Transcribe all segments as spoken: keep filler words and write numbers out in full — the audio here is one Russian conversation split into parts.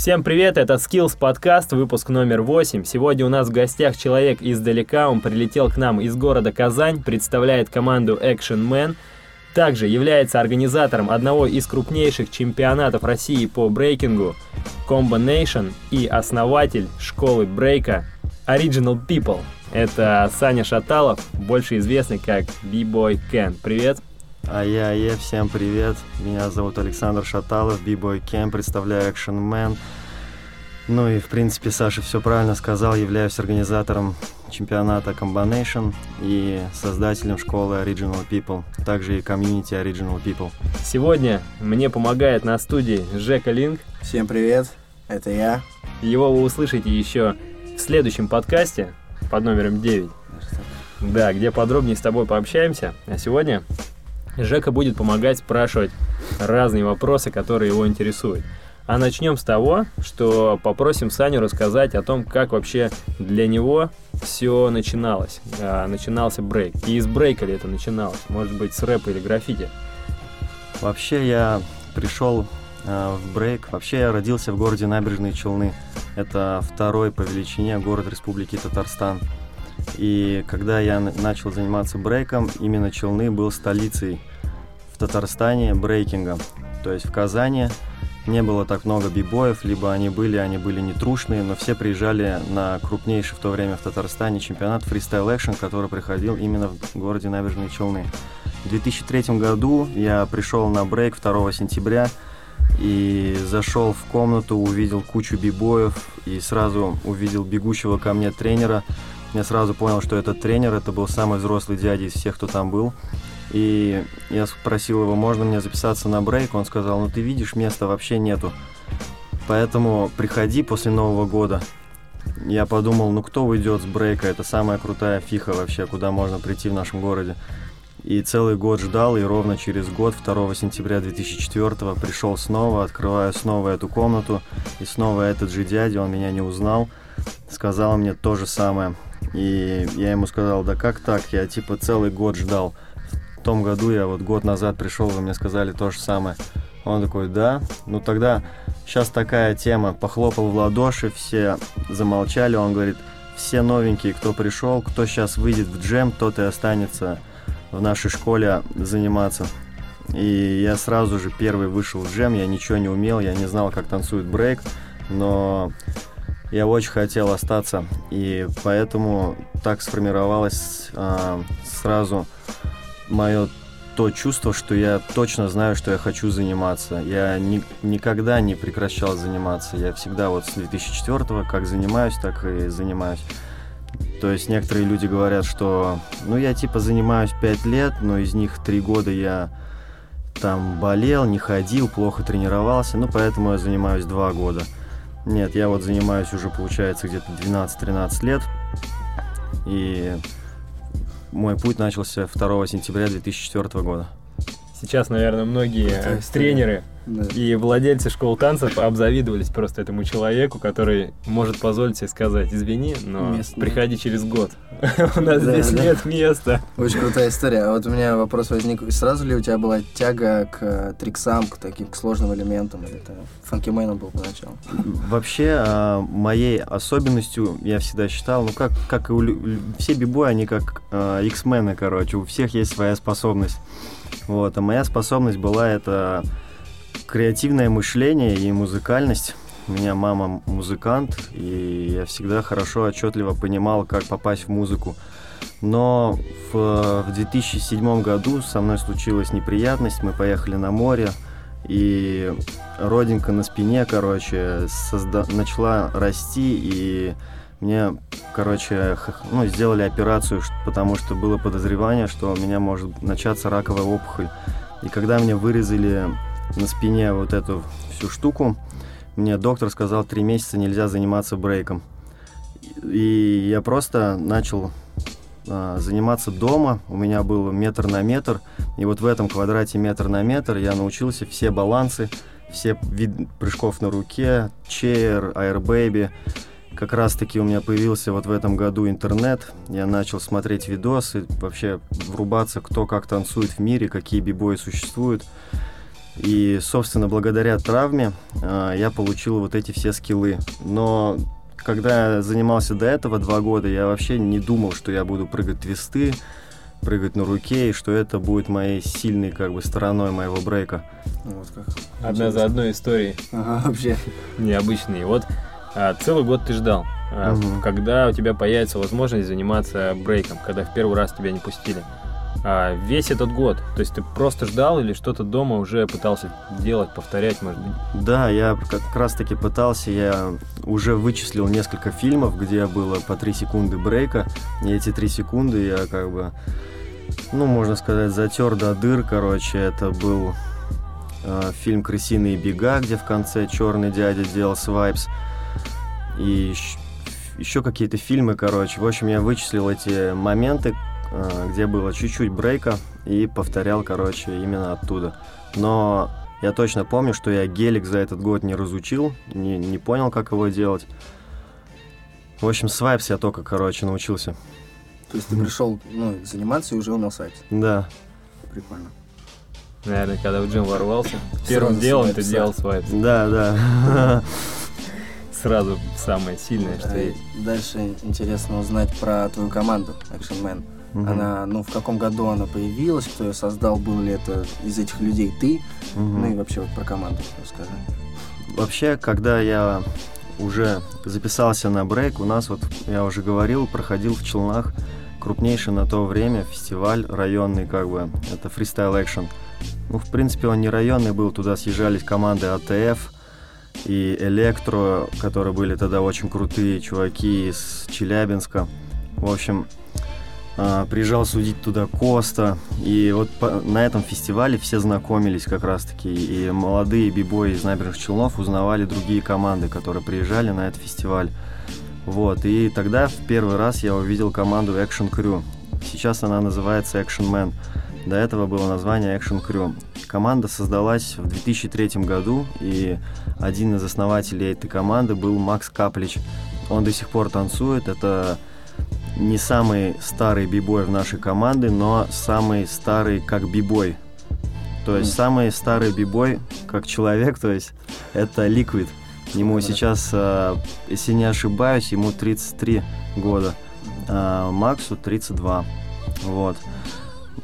Всем привет, это Skills Podcast, выпуск номер восемь. Сегодня у нас в гостях человек издалека, он прилетел к нам из города Казань, представляет команду Action Man, также является организатором одного из крупнейших чемпионатов России по брейкингу Combination и основатель школы брейка Original People. Это Саня Шаталов, больше известный как B-Boy Can. Привет! Ай-яй-яй, всем привет, меня зовут Александр Шаталов, B-Boy Can, представляю Action Man. Ну и в принципе Саша все правильно сказал, являюсь организатором чемпионата Combination и создателем школы Original People, также и комьюнити Original People. Сегодня мне помогает на студии Жека Линк. Всем привет, это я. Его вы услышите еще в следующем подкасте под номером девять, да, где подробнее с тобой пообщаемся, а сегодня... Жека будет помогать спрашивать разные вопросы, которые его интересуют. А начнем с того, что попросим Саню рассказать о том, как вообще для него все начиналось. Начинался брейк. И из брейка ли это начиналось? Может быть, с рэпа или граффити? Вообще я пришел э, в брейк. Вообще я родился в городе Набережные Челны. Это второй по величине город Республики Татарстан. И когда я начал заниматься брейком, именно Челны был столицей в Татарстане брейкинга. То есть в Казани не было так много бибоев, либо они были, они были нетрушные, но все приезжали на крупнейший в то время в Татарстане чемпионат Freestyle Action, который проходил именно в городе Набережные Челны. В две тысячи третьем году я пришел на брейк второго сентября и зашел в комнату, увидел кучу бибоев и сразу увидел бегущего ко мне тренера. Я сразу понял, что этот тренер, это был самый взрослый дядя из всех, кто там был. И я спросил его, можно мне записаться на брейк? Он сказал, ну ты видишь, места вообще нету. Поэтому приходи после Нового года. Я подумал, ну кто уйдет с брейка? Это самая крутая фиха вообще, куда можно прийти в нашем городе. И целый год ждал, и ровно через год, второго сентября две тысячи четвёртого, пришел снова, открываю снова эту комнату. И снова этот же дядя, он меня не узнал, сказал мне то же самое. И я ему сказал, да как так, я типа целый год ждал. В том году я вот год назад пришел, вы мне сказали то же самое. Он такой, да, ну тогда сейчас такая тема. Похлопал в ладоши, все замолчали, он говорит, все новенькие, кто пришел, кто сейчас выйдет в джем, тот и останется в нашей школе заниматься. И я сразу же первый вышел в джем, я ничего не умел, я не знал, как танцует брейк, но... Я очень хотел остаться, и поэтому так сформировалось э, сразу мое то чувство, что я точно знаю, что я хочу заниматься. Я ни, никогда не прекращал заниматься. Я всегда вот с две тысячи четвёртого как занимаюсь, так и занимаюсь. То есть некоторые люди говорят, что ну я типа занимаюсь пять лет, но из них три года я там болел, не ходил, плохо тренировался, ну поэтому я занимаюсь два года. Нет, я вот занимаюсь уже, получается, где-то двенадцать-тринадцать лет, и мой путь начался второго сентября две тысячи четвёртого года. Сейчас, наверное, многие э, тренеры да. и владельцы школ танцев обзавидовались просто этому человеку, который может позволить себе сказать, извини, но Местный. приходи через год, у нас да, здесь да. нет места. Очень крутая история. А вот у меня вопрос возник, сразу ли у тебя была тяга к триксам, к таким, к сложным элементам, или это фанкименом был поначалу? Вообще, моей особенностью, я всегда считал, ну как, как и у, все бибои, они как икс-мены, короче, у всех есть своя способность. Вот, а моя способность была это креативное мышление и музыкальность. У меня мама музыкант, и я всегда хорошо, отчетливо понимал, как попасть в музыку. Но в, в две тысячи седьмом году со мной случилась неприятность, мы поехали на море, и родинка на спине, короче, созда- начала расти, и мне, короче, ну, сделали операцию, потому что было подозревание, что у меня может начаться раковая опухоль. И когда мне вырезали на спине вот эту всю штуку, мне доктор сказал, три месяца нельзя заниматься брейком. И я просто начал а, заниматься дома. У меня был метр на метр. И вот в этом квадрате метр на метр я научился все балансы, все виды прыжков на руке, чейр, аирбэйби. Как раз-таки у меня появился вот в этом году интернет, я начал смотреть видосы, вообще врубаться, кто как танцует в мире, какие бибои существуют. И, собственно, благодаря травме э, я получил вот эти все скиллы. Но когда я занимался до этого два года, я вообще не думал, что я буду прыгать твисты, прыгать на руке, и что это будет моей сильной, как бы, стороной моего брейка. Вот как. Одна Интересно. За одной историей. Ага, вообще. Необычные. Вот а, целый год ты ждал, а, угу. когда у тебя появится возможность заниматься брейком, когда в первый раз тебя не пустили. А, весь этот год, то есть ты просто ждал или что-то дома уже пытался делать, повторять, может быть? Да, я как раз таки пытался, я уже вычислил несколько фильмов, где было по три секунды брейка, и эти три секунды я как бы, ну, можно сказать, затер до дыр, короче, это был э, фильм «Крысиные бега», где в конце черный дядя делал свайпс, и еще, еще какие-то фильмы, короче, в общем, я вычислил эти моменты, где было чуть-чуть брейка, и повторял, короче, именно оттуда. Но я точно помню, что я гелик за этот год не разучил, не, не понял, как его делать. В общем, свайпс я только, короче, научился. То есть ты пришел, ну, заниматься и уже умел свайпс? Да. Прикольно. Наверное, когда в джим ворвался, первым Сразу делом ты делал свайпс. Да, да. Сразу самое сильное, что есть. Дальше интересно узнать про твою команду, Action Man. Uh-huh. Она, ну, в каком году она появилась, кто ее создал, был ли это из этих людей ты, uh-huh. ну и вообще вот про команду расскажи. Вообще, когда я уже записался на брейк, у нас, вот я уже говорил, проходил в Челнах крупнейший на то время фестиваль районный, как бы, это Freestyle Action. Ну, в принципе, он не районный был, туда съезжались команды АТФ и Электро, которые были тогда очень крутые чуваки из Челябинска. В общем, приезжал судить туда Коста, и вот по, на этом фестивале все знакомились как раз-таки, и молодые бибои из Набережных Челнов узнавали другие команды, которые приезжали на этот фестиваль. Вот, и тогда в первый раз я увидел команду Action Crew. Сейчас она называется Action Man. До этого было название Action Crew. Команда создалась в две тысячи третьем году, и один из основателей этой команды был Макс Каплич. Он до сих пор танцует, это... не самый старый бибой в нашей команде, но самый старый как бибой. То есть mm. самый старый бибой как человек, то есть это Liquid. Ему mm. сейчас, если не ошибаюсь, ему тридцать три года, а Максу тридцать два. Вот.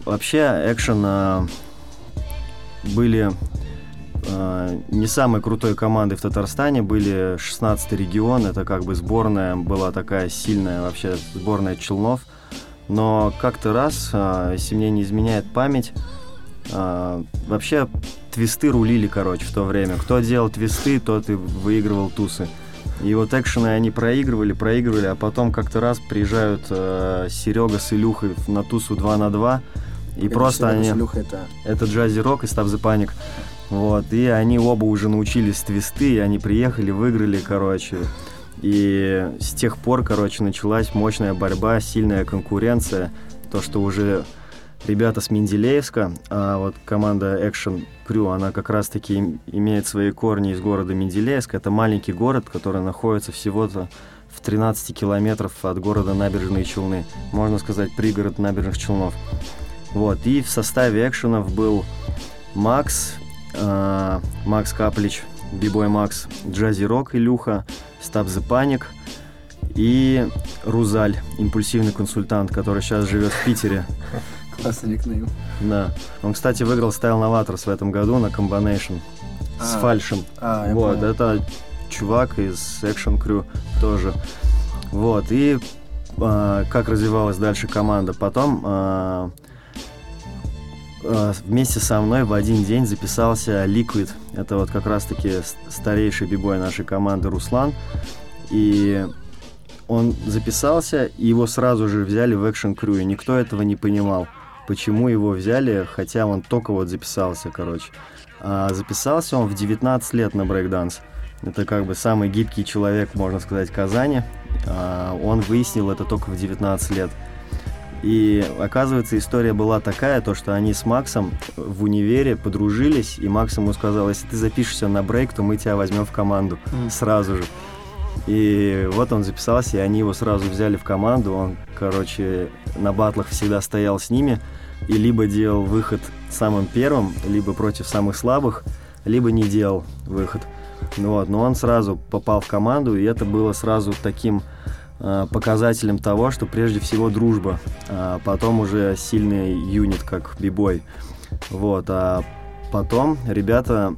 Вообще Action были не самой крутой командой в Татарстане, были шестнадцатый регион, это как бы сборная была такая сильная, вообще сборная Челнов, но как-то раз, если мне не изменяет память, вообще твисты рулили, короче, в то время, кто делал твисты, тот и выигрывал тусы, и вот экшены они проигрывали, проигрывали, а потом как-то раз приезжают Серега с Илюхой на тусу два на два, и это просто они... Илюха, это... это Jazzy Rock и Stuff the Panic. Вот, и они оба уже научились твисты, и они приехали, выиграли, короче. И с тех пор, короче, началась мощная борьба, сильная конкуренция. То, что уже ребята с Менделеевска, а вот команда Action Crew, она как раз-таки имеет свои корни из города Менделеевск. Это маленький город, который находится всего-то в тринадцати километров от города Набережные Челны. Можно сказать, пригород Набережных Челнов. Вот, и в составе экшенов был Макс... Макс Каплич, B-Boy Макс, Jazzy Rock Илюха, Stuff the Panic и Рузаль, импульсивный консультант, который сейчас живет в Питере. Классный никнейм. Да. Он, кстати, выиграл Style Novators в этом году на Combination с а, фальшем. А, вот, понял. Это чувак из Action Crew тоже. Вот, и а, как развивалась дальше команда. Потом... А, вместе со мной в один день записался Liquid. Это вот как раз-таки старейший бибой нашей команды Руслан. И он записался, и его сразу же взяли в Action Crew. И никто этого не понимал, почему его взяли, хотя он только вот записался, короче. А записался он в девятнадцать лет на брейкданс. Это как бы самый гибкий человек, можно сказать, в Казани. А он выяснил это только в девятнадцать лет. И, оказывается, история была такая, то, что они с Максом в универе подружились, и Макс ему сказал, если ты запишешься на брейк, то мы тебя возьмем в команду mm. сразу же. И вот он записался, и они его сразу взяли в команду. Он, короче, на батлах всегда стоял с ними и либо делал выход самым первым, либо против самых слабых, либо не делал выход. Вот. Но он сразу попал в команду, и это было сразу таким э, показателем того, что прежде всего дружба, а потом уже сильный юнит, как B-Boy. Вот. А потом ребята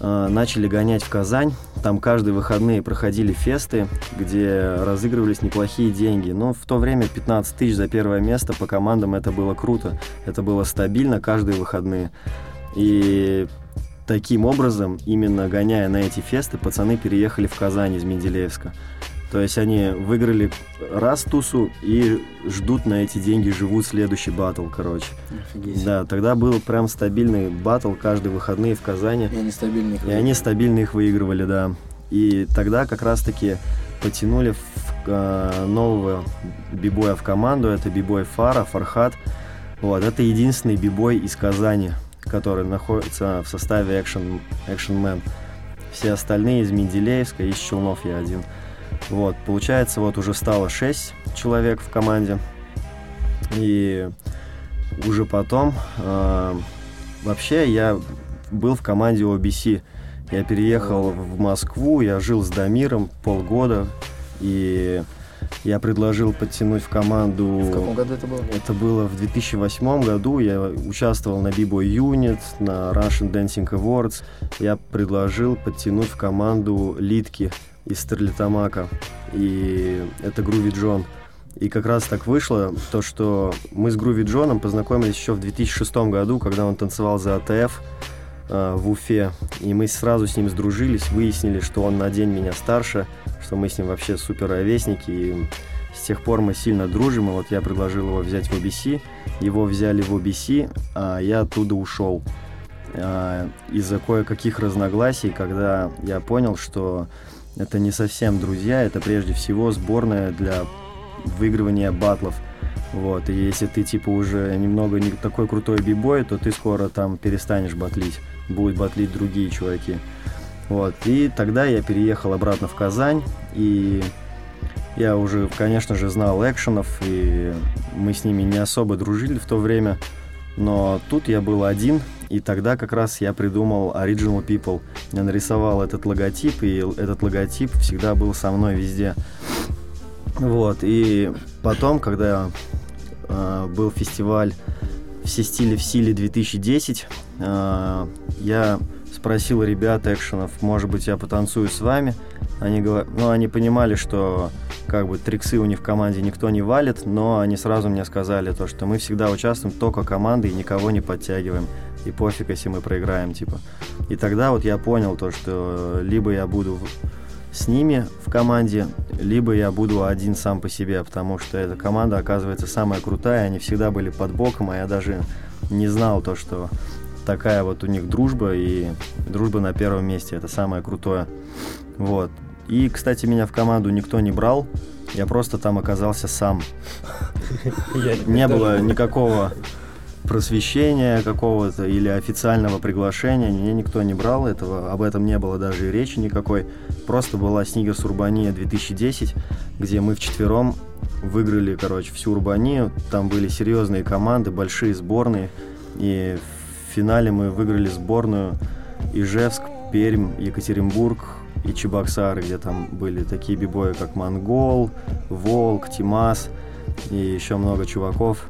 э, начали гонять в Казань. Там каждые выходные проходили фесты, где разыгрывались неплохие деньги. Но в то время пятнадцать тысяч за первое место по командам — это было круто. Это было стабильно каждые выходные. И таким образом, именно гоняя на эти фесты, пацаны переехали в Казань из Менделеевска. То есть они выиграли раз тусу и ждут на эти деньги, живут следующий батл, короче. Офигеть. Да, тогда был прям стабильный батл, каждые выходные в Казани. И они стабильно их выигрывали. И они стабильно их выигрывали, да. И тогда как раз-таки потянули в, э, нового бибоя в команду, это бибой Фара, Фархат. Вот, это единственный бибой из Казани, который находится в составе Action, Action Man. Все остальные из Менделеевска, из Челнов я один. Вот, получается, вот уже стало шесть человек в команде. И уже потом... Э, вообще, я был в команде о би си. Я переехал в Москву, я жил с Дамиром полгода. И я предложил подтянуть в команду... В каком году это было? Это было в две тысячи восьмом году. Я участвовал на B-Boy Unit, на Russian Dancing Awards. Я предложил подтянуть в команду Литки из Стерлитамака. И это Груви Джон. И как раз так вышло, то, что мы с Груви Джоном познакомились еще в две тысячи шестом году, когда он танцевал за АТФ э, в Уфе. И мы сразу с ним сдружились, выяснили, что он на день меня старше, что мы с ним вообще супер ровесники, и с тех пор мы сильно дружим. И вот я предложил его взять в о би си, его взяли в о би си, а я оттуда ушел э, из-за кое-каких разногласий, когда я понял, что это не совсем друзья, это прежде всего сборная для выигрывания батлов. Вот. И если ты типа уже немного не такой крутой бибой, то ты скоро там перестанешь батлить. Будут батлить другие чуваки. Вот. И тогда я переехал обратно в Казань. И я уже, конечно же, знал Экшенов. И мы с ними не особо дружили в то время. Но тут я был один. И тогда как раз я придумал Original People. Я нарисовал этот логотип, и этот логотип всегда был со мной везде. Вот, и потом, когда э, был фестиваль «Все стили в силе» две тысячи десятый, э, я спросил ребят Экшенов, может быть, я потанцую с вами. Они говор... ну, они понимали, что как бы триксы у них в команде никто не валит, но они сразу мне сказали то, что мы всегда участвуем только командой и никого не подтягиваем. И пофиг, если мы проиграем, типа. И тогда вот я понял то, что либо я буду с ними в команде, либо я буду один сам по себе, потому что эта команда, оказывается, самая крутая, они всегда были под боком, а я даже не знал то, что такая вот у них дружба, и дружба на первом месте, это самое крутое. Вот. И, кстати, меня в команду никто не брал, я просто там оказался сам. Не было никакого просвещения какого-то или официального приглашения, меня никто не брал, этого, об этом не было даже и речи никакой. Просто была Снигерс Урбания две тысячи десятый, где мы вчетвером выиграли, короче, всю Урбанию. Там были серьезные команды, большие сборные, и в финале мы выиграли сборную Ижевск, Пермь, Екатеринбург и Чебоксары, где там были такие бибои, как Монгол, Волк, Тимас и еще много чуваков.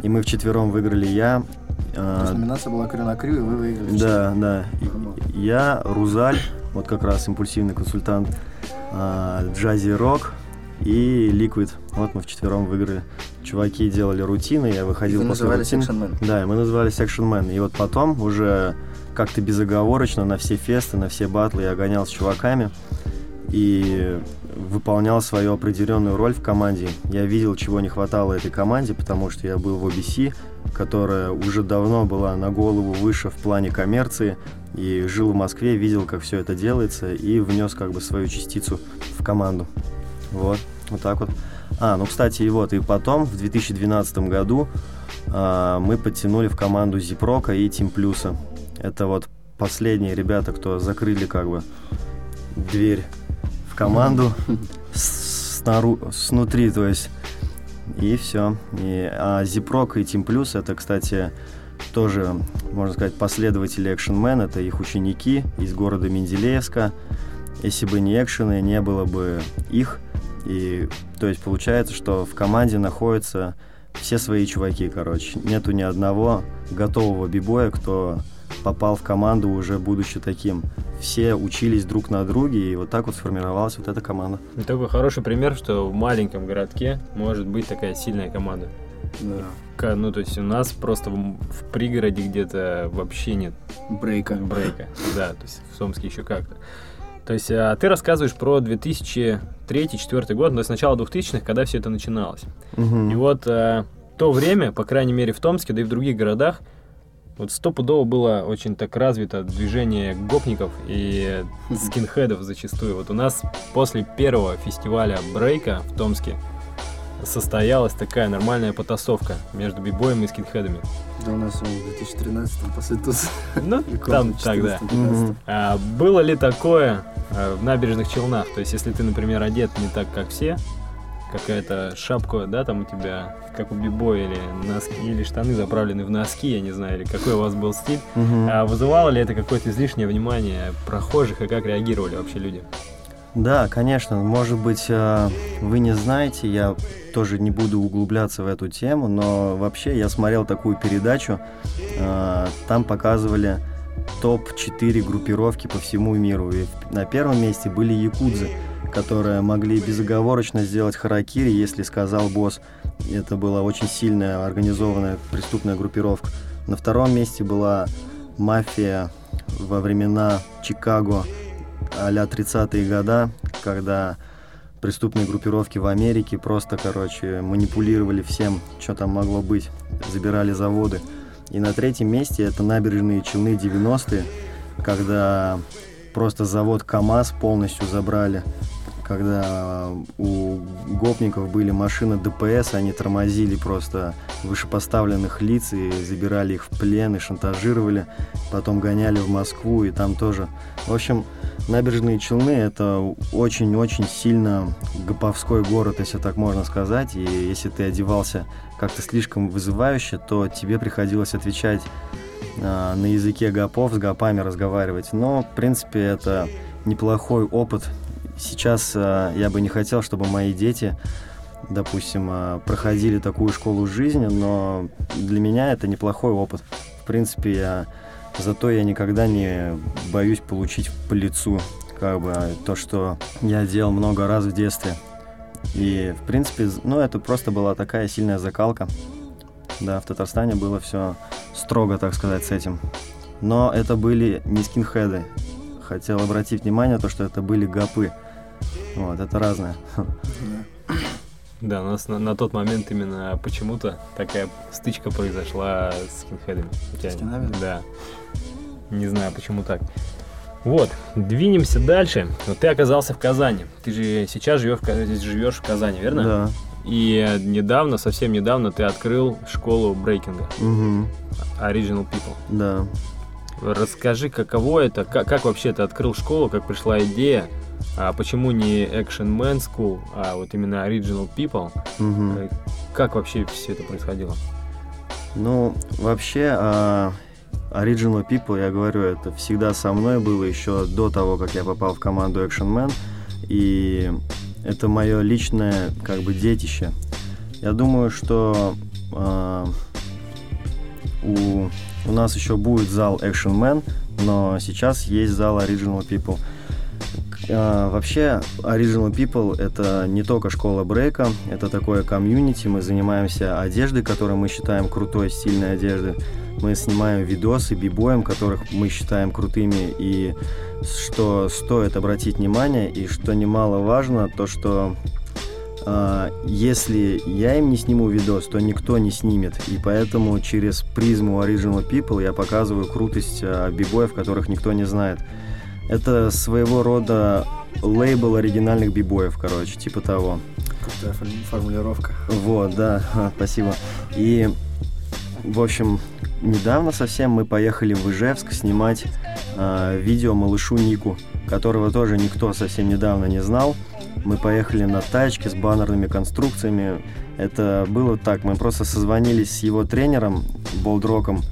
И мы вчетвером выиграли я. То есть номинация была «Крю на крю», и вы выиграли. Да, да. Я, Рузаль, вот как раз импульсивный консультант, Jazzy Rock и Liquid. Вот мы вчетвером выиграли. Чуваки делали рутины, я выходил после рутин. Мы называли Section-man. Да, мы называли Section-man. И вот потом уже как-то безоговорочно на все фесты, на все батлы я гонял с чуваками и выполнял свою определенную роль в команде. Я видел, чего не хватало этой команде, потому что я был в о би си, которая уже давно была на голову выше в плане коммерции, и жил в Москве, видел, как все это делается, и внес как бы свою частицу в команду. Вот, вот так вот. А, ну, кстати, и вот, и потом, в две тысячи двенадцатом году э, мы подтянули в команду Зипрока и Тим Плюса. Это вот последние ребята, кто закрыли как бы дверь команду с, снару, снутри, то есть, и все. И, а Зипрок и Тим Плюс — это, кстати, тоже, можно сказать, последователи Action Man, это их ученики из города Менделеевска. Если бы не экшены, не было бы их. И, то есть, получается, что в команде находятся все свои чуваки, короче. Нету ни одного готового бибоя, кто попал в команду уже будучи таким. Все учились друг на друге, и вот так вот сформировалась вот эта команда. И такой хороший пример, что в маленьком городке может быть такая сильная команда. Да. Ну, то есть у нас просто в пригороде где-то вообще нет брейка. брейка. Да, то есть в Томске еще как-то. То есть а ты рассказываешь про две тысячи третий - две тысячи четвёртый год, но с начала двухтысячных, когда все это начиналось. Угу. И вот а, то время, по крайней мере в Томске, да и в других городах, вот стопудово было очень так развито движение гопников и скинхедов зачастую. Вот у нас после первого фестиваля брейка в Томске состоялась такая нормальная потасовка между бибоем и скинхедами. Да, у нас в две тысячи тринадцатом после туса. Ну, там тогда. А, было ли такое а, в Набережных Челнах? То есть, если ты, например, одет не так, как все, какая-то шапка, да, там у тебя, как у бибоя, или носки, или штаны заправлены в носки, я не знаю, или какой у вас был стиль, угу. а вызывало ли это какое-то излишнее внимание прохожих, и как реагировали вообще люди? Да, конечно, может быть, вы не знаете, я тоже не буду углубляться в эту тему, но вообще я смотрел такую передачу, там показывали топ четыре группировки по всему миру, и на первом месте были якудзы, которые могли безоговорочно сделать харакири, если сказал босс. Это была очень сильная организованная преступная группировка. На втором месте была мафия во времена Чикаго, а-ля тридцатые года, когда преступные группировки в Америке просто, короче, манипулировали всем, что там могло быть, забирали заводы. И на третьем месте это Набережные Челны девяностые, когда просто завод КамАЗ полностью забрали, когда у гопников были машины ДПС, они тормозили просто вышепоставленных лиц и забирали их в плен и шантажировали, потом гоняли в Москву и там тоже. В общем, Набережные Челны — это очень-очень сильно гоповской город, если так можно сказать, и если ты одевался как-то слишком вызывающе, то тебе приходилось отвечать а, на языке гопов, с гопами разговаривать. Но, в принципе, это неплохой опыт. Сейчас э, я бы не хотел, чтобы мои дети, допустим, э, проходили такую школу жизни, но для меня это неплохой опыт. В принципе, я, зато я никогда не боюсь получить по лицу, как бы, то, что я делал много раз в детстве. И, в принципе, ну, это просто была такая сильная закалка. Да, в Татарстане было все строго, так сказать, с этим. Но это были не скинхеды. Хотел обратить внимание на то, что это были гопы. Вот, это разное. Да, у нас на, на тот момент именно почему-то такая стычка произошла с скинхедами. С скинами? Да. Не знаю, почему так. Вот, двинемся дальше. Но ты оказался в Казани. Ты же сейчас живешь, живешь в Казани, верно? Да. И недавно, совсем недавно ты открыл школу брейкинга. Угу. Original People. Да. Расскажи, каково это, как, как вообще ты открыл школу, как пришла идея, а почему не Action Man School, а вот именно Original People, угу. Как вообще все это происходило? Ну, вообще, Original People, я говорю, это всегда со мной было еще до того, как я попал в команду Action Man, и это мое личное, как бы, детище. Я думаю, что у... У нас еще будет зал Action Man, но сейчас есть зал Original People. А, вообще, Original People — это не только школа брейка, это такое комьюнити. Мы занимаемся одеждой, которую мы считаем крутой, стильной одеждой. Мы снимаем видосы бибоем, которых мы считаем крутыми. И что стоит обратить внимание, и что немаловажно, то что... Если я им не сниму видос, то никто не снимет, и поэтому через призму Original People я показываю крутость бибоев, которых никто не знает. Это своего рода лейбл оригинальных бибоев, короче, типа того. Крутая формулировка. Вот, да, спасибо. И, в общем, недавно совсем мы поехали в Ижевск снимать э, видео малышу Нику, которого тоже никто совсем недавно не знал. Мы поехали на тачке с баннерными конструкциями. Это было так, мы просто созвонились с его тренером Болдроком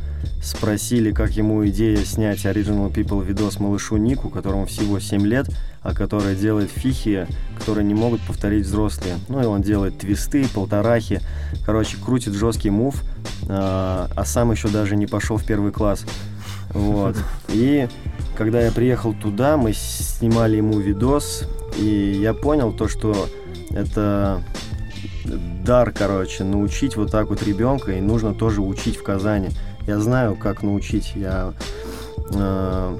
Спросили, как ему идея снять Original People видос малышу Нику, которому всего семь лет, а который делает фихи, которые не могут повторить взрослые. Ну и он делает твисты, полторахи, короче, крутит жесткий мув, а, а сам еще даже не пошел в первый класс. Вот. И когда я приехал туда, мы снимали ему видос, и я понял то, что это дар, короче, научить вот так вот ребенка, и нужно тоже учить в Казани. Я знаю, как научить. Я э,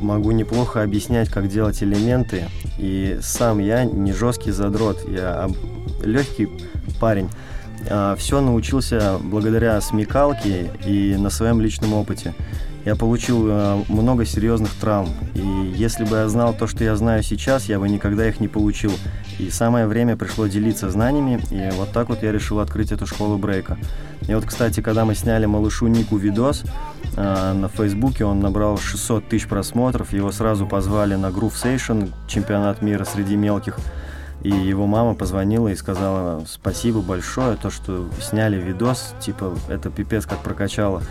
могу неплохо объяснять, как делать элементы. И сам я не жесткий задрот, я об... легкий парень. Э, все научился благодаря смекалке и на своем личном опыте. Я получил э, много серьезных травм. И если бы я знал то, что я знаю сейчас, я бы никогда их не получил. И самое время пришло делиться знаниями, и вот так вот я решил открыть эту школу брейка. И вот, кстати, когда мы сняли малышу Нику видос, э, на Фейсбуке он набрал шестьсот тысяч просмотров, его сразу позвали на Groove Session, чемпионат мира среди мелких, и его мама позвонила и сказала: спасибо большое, то, что сняли видос, типа, это пипец как прокачало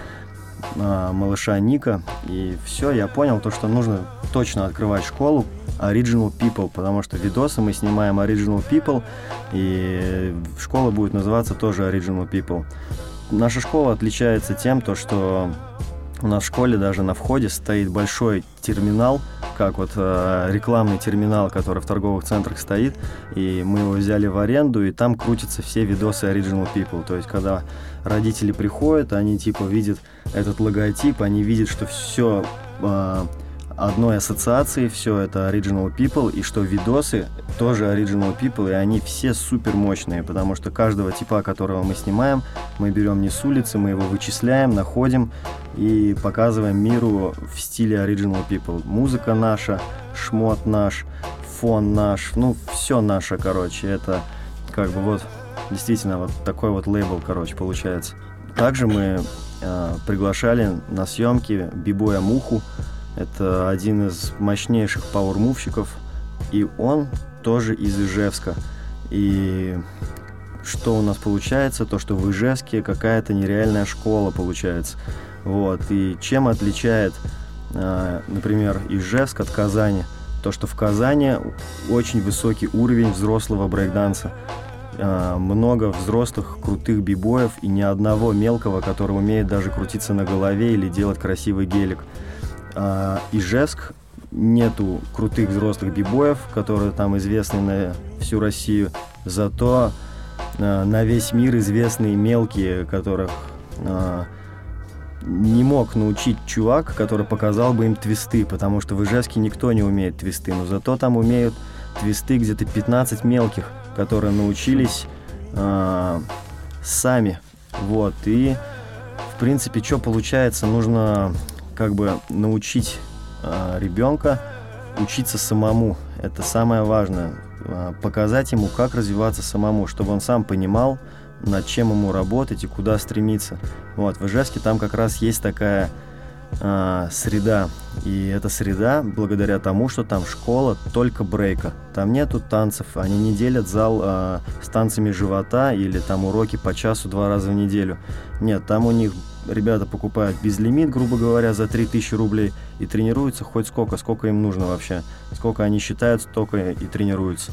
э, малыша Ника, и все, я понял то, что нужно точно открывать школу Original People, потому что видосы мы снимаем Original People, и школа будет называться тоже Original People. Наша школа отличается тем, то, что у нас в школе даже на входе стоит большой терминал, как вот э, рекламный терминал, который в торговых центрах стоит, и мы его взяли в аренду, и там крутятся все видосы Original People. То есть, когда родители приходят, они типа видят этот логотип, они видят, что все... Э, одной ассоциации, все это Original People, и что видосы тоже Original People, и они все супер мощные, потому что каждого типа, которого мы снимаем, мы берем не с улицы, мы его вычисляем, находим и показываем миру в стиле Original People. Музыка наша, шмот наш, фон наш, ну все наше, короче, это как бы вот действительно вот такой вот лейбл, короче, получается. Также мы э, приглашали на съемки B-Boy Муху. Это один из мощнейших пауэр-мувщиков, и он тоже из Ижевска. И что у нас получается? То, что в Ижевске какая-то нереальная школа получается. Вот. И чем отличает, например, Ижевск от Казани? То, что в Казани очень высокий уровень взрослого брейкданса. Много взрослых крутых бибоев и ни одного мелкого, который умеет даже крутиться на голове или делать красивый гелик. Ижевск, нету крутых взрослых бибоев, которые там известны на всю Россию, зато э, на весь мир известные мелкие, которых э, не мог научить чувак, который показал бы им твисты, потому что в Ижевске никто не умеет твисты, но зато там умеют твисты где-то пятнадцать мелких, которые научились э, сами. Вот, и в принципе, что получается, нужно... как бы научить э, ребенка учиться самому. Это самое важное. Э, показать ему, как развиваться самому, чтобы он сам понимал, над чем ему работать и куда стремиться. Вот, в Ижевске там как раз есть такая э, среда. И эта среда благодаря тому, что там школа только брейка. Там нету танцев. Они не делят зал э, с танцами живота или там уроки по часу два раза в неделю. Нет, там у них... Ребята покупают безлимит, грубо говоря, за три тысячи рублей и тренируются хоть сколько, сколько им нужно вообще. Сколько они считают, столько и тренируются.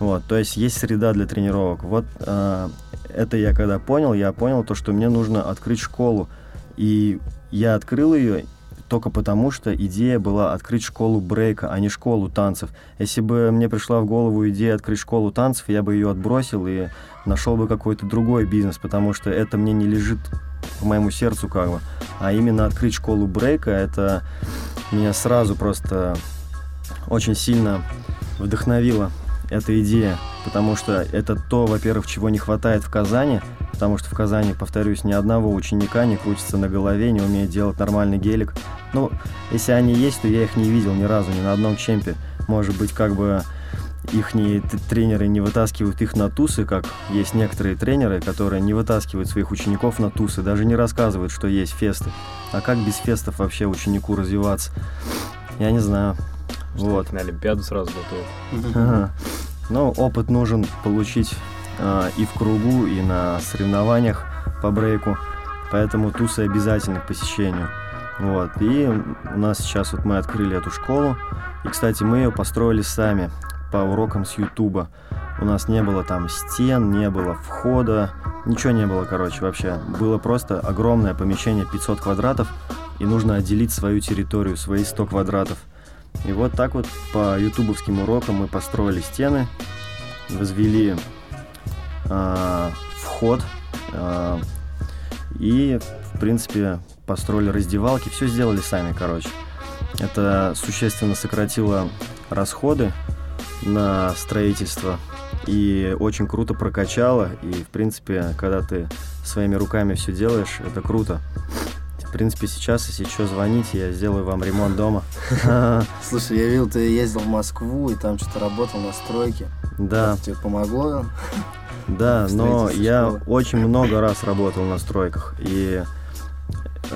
Вот, то есть есть среда для тренировок. Вот э, это я когда понял, я понял то, что мне нужно открыть школу. И я открыл ее только потому, что идея была открыть школу брейка, а не школу танцев. Если бы мне пришла в голову идея открыть школу танцев, я бы ее отбросил и нашел бы какой-то другой бизнес, потому что это мне не лежит... по моему сердцу как бы, а именно открыть школу брейка, это меня сразу просто очень сильно вдохновила эта идея, потому что это то, во-первых, чего не хватает в Казани, потому что в Казани, повторюсь, ни одного ученика не крутится на голове, не умеет делать нормальный гелик. Ну, если они есть, то я их не видел ни разу, ни на одном чемпе. Может быть, как бы их не, тренеры не вытаскивают их на тусы, как есть некоторые тренеры, которые не вытаскивают своих учеников на тусы, даже не рассказывают, что есть фесты. А как без фестов вообще ученику развиваться? Я не знаю. Что вот. На Олимпиаду сразу готовят. Ага. Ну, опыт нужен получить э, и в кругу, и на соревнованиях по брейку. поэтому тусы обязательно к посещению. Вот. И у нас сейчас вот мы открыли эту школу, и, кстати, мы ее построили сами по урокам с Ютуба. У нас не было там стен, не было входа, ничего не было, короче, вообще. Было просто огромное помещение пятьсот квадратов, и нужно отделить свою территорию, свои сто квадратов. И вот так вот по ютубовским урокам мы построили стены, возвели э, вход э, и, в принципе, построили раздевалки. Все сделали сами, короче. Это существенно сократило расходы на строительство и очень круто прокачало. И, в принципе, когда ты своими руками все делаешь, это круто. В принципе, сейчас, если что, звоните, я сделаю вам ремонт дома. Слушай, я видел, ты ездил в Москву и там что-то работал на стройке. Да. Это тебе помогло? Да, но я очень много раз работал на стройках. И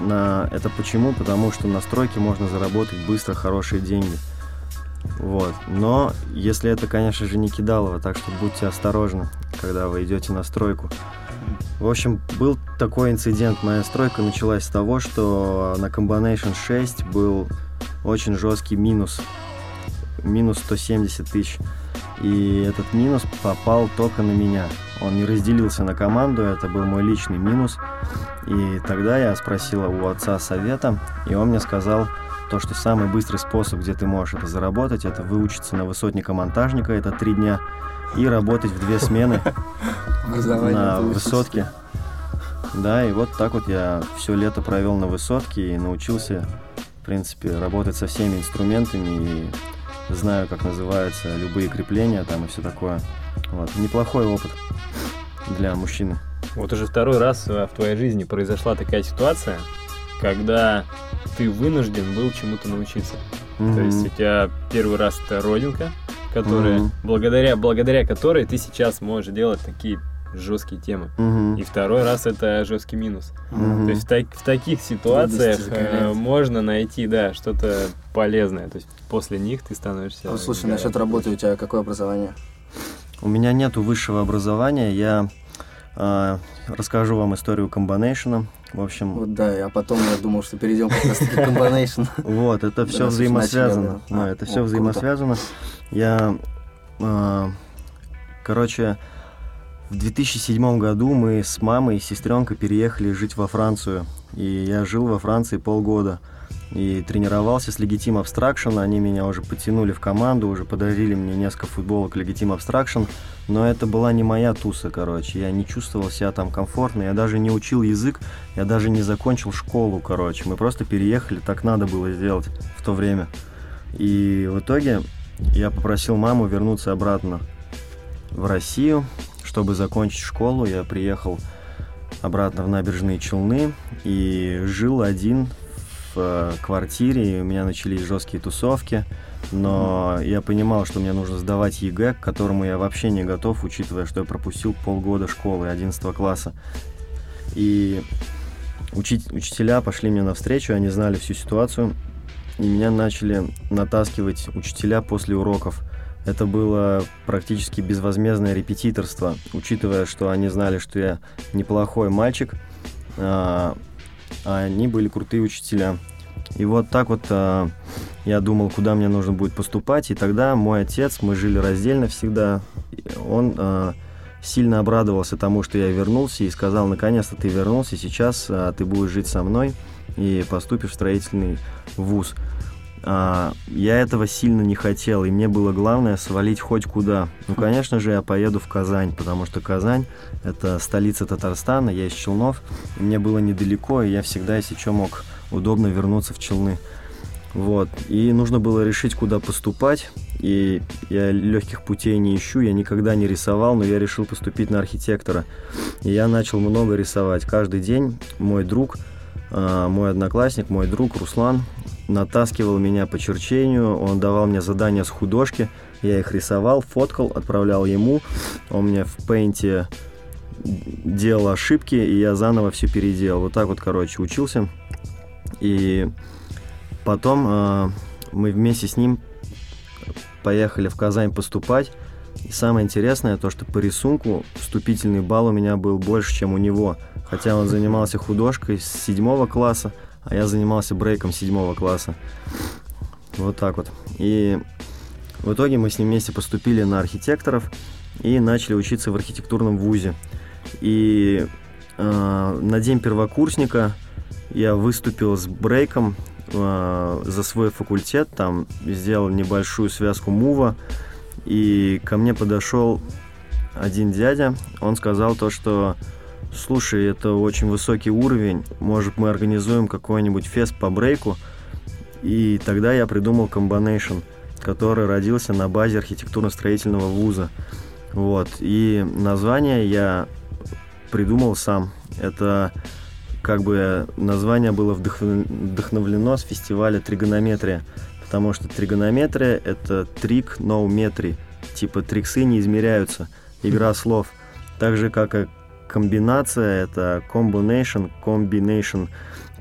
на... это почему? Потому что на стройке можно заработать быстро хорошие деньги. Вот. Но если это, конечно же, не кидалово, так что будьте осторожны, когда вы идете на стройку. В общем, был такой инцидент. Моя стройка началась с того, что на Combination шесть был очень жесткий минус. Минус сто семьдесят тысяч. И этот минус попал только на меня. Он не разделился на команду, это был мой личный минус. И тогда я спросила у отца совета, и он мне сказал, то, что самый быстрый способ, где ты можешь это заработать, это выучиться на высотника-монтажника, это три дня, и работать в две смены на высотке. Да, и вот так вот я все лето провел на высотке и научился, в принципе, работать со всеми инструментами и знаю, как называются любые крепления там и все такое. Вот. Неплохой опыт для мужчины. Вот уже второй раз в твоей жизни произошла такая ситуация, когда ты вынужден был чему-то научиться. Mm-hmm. То есть у тебя первый раз это родинка, которая, mm-hmm. благодаря, благодаря которой ты сейчас можешь делать такие жесткие темы. Mm-hmm. И второй раз это жесткий минус. Mm-hmm. То есть в, так, в таких ситуациях э, можно найти, да, что-то полезное. То есть после них ты становишься... А, слушай, гораздо... насчет работы у тебя какое образование? У меня нету высшего образования, я... Расскажу вам историю Combination. В общем... Вот, да, а потом я думал, что перейдем как раз к Combination. Вот, это все взаимосвязано. Это все взаимосвязано. Я... Короче, в две тысячи седьмом году мы с мамой и сестренкой переехали жить во Францию. И я жил во Франции полгода. И тренировался с Legitim Abstraction. Они меня уже подтянули в команду, уже подарили мне несколько футболок Legitim Abstraction. Но это была не моя туса, короче. Я не чувствовал себя там комфортно. Я даже не учил язык, я даже не закончил школу, короче. Мы просто переехали, так надо было сделать в то время. И в итоге я попросил маму вернуться обратно в Россию, чтобы закончить школу. Я приехал обратно в Набережные Челны и жил один в квартире, и у меня начались жесткие тусовки, но mm-hmm. я понимал, что мне нужно сдавать ЕГЭ, к которому я вообще не готов, учитывая, что я пропустил полгода школы, одиннадцатого класса. И учить, учителя пошли мне навстречу, они знали всю ситуацию, и меня начали натаскивать учителя после уроков. Это было практически безвозмездное репетиторство, учитывая, что они знали, что я неплохой мальчик, а они были крутые учителя. И вот так вот а, я думал, куда мне нужно будет поступать. И тогда мой отец, мы жили раздельно всегда, он а, сильно обрадовался тому, что я вернулся, и сказал, наконец-то ты вернулся, сейчас а, ты будешь жить со мной и поступишь в строительный вуз. А, я этого сильно не хотел, и мне было главное свалить хоть куда. Ну, конечно же, я поеду в Казань, потому что Казань – это столица Татарстана, я из Челнов, и мне было недалеко, и я всегда, если что, мог удобно вернуться в Челны. Вот. И нужно было решить, куда поступать, и я легких путей не ищу, я никогда не рисовал, но я решил поступить на архитектора. И я начал много рисовать. Каждый день мой друг, а, мой одноклассник, мой друг Руслан – натаскивал меня по черчению, он давал мне задания с художки, я их рисовал, фоткал, отправлял ему, он мне в пейнте делал ошибки, и я заново все переделал. Вот так вот, короче, учился. И потом э, мы вместе с ним поехали в Казань поступать. И самое интересное то, что по рисунку вступительный балл у меня был больше, чем у него. хотя он занимался художкой с седьмого класса, а я занимался брейком с седьмого класса. Вот так вот. И в итоге мы с ним вместе поступили на архитекторов и начали учиться в архитектурном вузе. И э, на день первокурсника я выступил с брейком э, за свой факультет, там сделал небольшую связку мува, и ко мне подошел один дядя, он сказал то, что слушай, это очень высокий уровень, может мы организуем какой-нибудь фест по брейку, и тогда я придумал Combination, который родился на базе архитектурно-строительного вуза. Вот. И название я придумал сам. Это как бы название было вдохновлено с фестиваля тригонометрия, потому что тригонометрия — это трик ноуметри, типа триксы не измеряются, игра слов. Так же, как и комбинация — это combination, combination,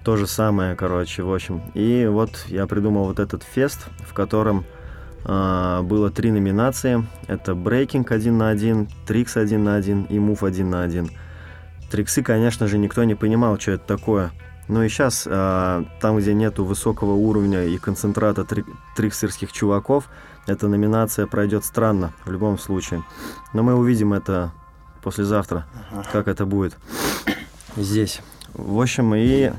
то же самое, короче, в общем. И вот я придумал вот этот фест, в котором было три номинации. Это брейкинг один на один, трикс один на один и мув один на один. Триксы, конечно же, никто не понимал, что это такое. Но и сейчас, там, где нету высокого уровня и концентрата триксерских чуваков, эта номинация пройдет странно в любом случае. Но мы увидим это послезавтра, ага, как это будет здесь. В общем, и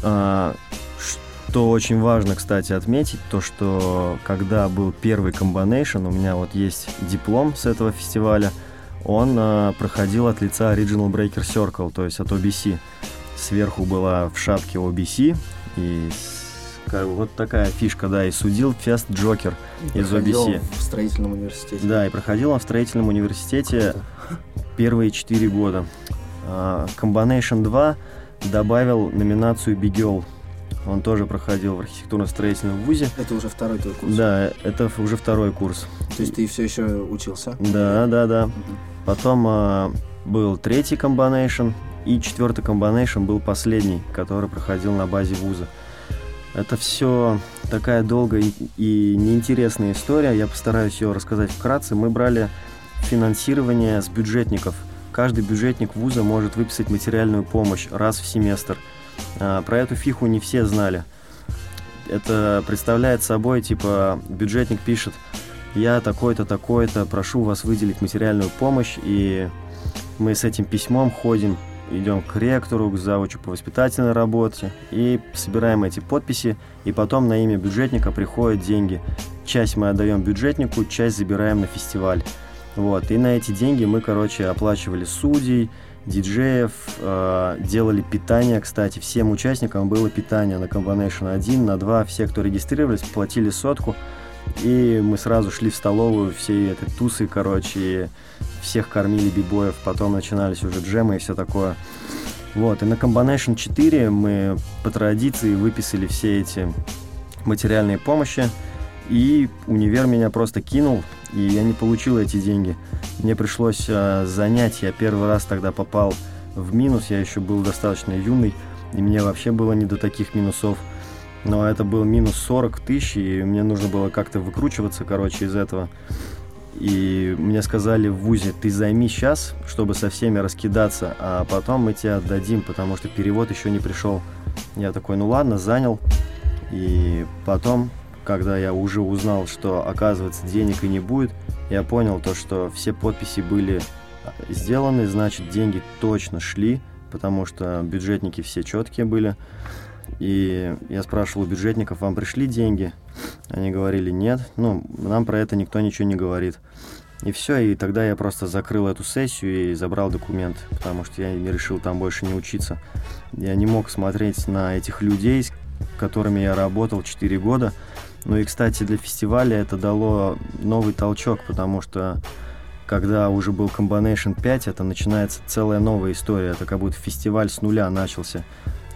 что очень важно, кстати, отметить, то, что когда был первый Combination, у меня вот есть диплом с этого фестиваля, он э, проходил от лица Original Breaker Circle, то есть от о би си. Сверху была в шапке о би си, и как, вот такая фишка, да, и судил фест Джокер из о би си. В строительном университете. Да, и проходил он в строительном университете Коста. Первые четыре года. Э, Combination два добавил номинацию Big Girl. Он тоже проходил в архитектурно-строительном вузе. Это уже второй твой курс? Да, это уже второй курс. То есть ты все еще учился? Да, да, да. Угу. Потом а, был третий Combination, и четвертый Combination был последний, который проходил на базе вуза. Это все такая долгая и неинтересная история, я постараюсь ее рассказать вкратце. Мы брали финансирование с бюджетников. Каждый бюджетник вуза может выписать материальную помощь раз в семестр. Про эту фиху не все знали. Это представляет собой, типа, бюджетник пишет: я такой-то, такой-то, прошу вас выделить материальную помощь. И мы с этим письмом ходим, идем к ректору, к завучу по воспитательной работе и собираем эти подписи, и потом на имя бюджетника приходят деньги. Часть мы отдаем бюджетнику, часть забираем на фестиваль. Вот. И на эти деньги мы, короче, оплачивали судей, диджеев, э, делали питание, кстати, всем участникам было питание на Combination один, на два, все, кто регистрировались, платили сотку, и мы сразу шли в столовую всей этой тусы, короче, всех кормили бибоев, потом начинались уже джемы и все такое. Вот, и на Combination четыре мы по традиции выписали все эти материальные помощи, и универ меня просто кинул, и я не получил эти деньги. Мне пришлось э, занять, я первый раз тогда попал в минус, я еще был достаточно юный, и мне вообще было не до таких минусов. Но это был минус сорок тысяч, и мне нужно было как-то выкручиваться, короче, из этого. И мне сказали в вузе: ты займи сейчас, чтобы со всеми раскидаться, а потом мы тебе отдадим, потому что перевод еще не пришел. Я такой: ну ладно, занял. И потом, когда я уже узнал, что, оказывается, денег и не будет, я понял то, что все подписи были сделаны, значит, деньги точно шли, потому что бюджетники все четкие были. И я спрашивал у бюджетников: вам пришли деньги? Они говорили: нет, ну, нам про это никто ничего не говорит. И все, и тогда я просто закрыл эту сессию и забрал документ, потому что я не решил там больше не учиться. Я не мог смотреть на этих людей, с которыми я работал четыре года, Ну и, кстати, для фестиваля это дало новый толчок, потому что когда уже был Combination пять, это начинается целая новая история. Это как будто фестиваль с нуля начался.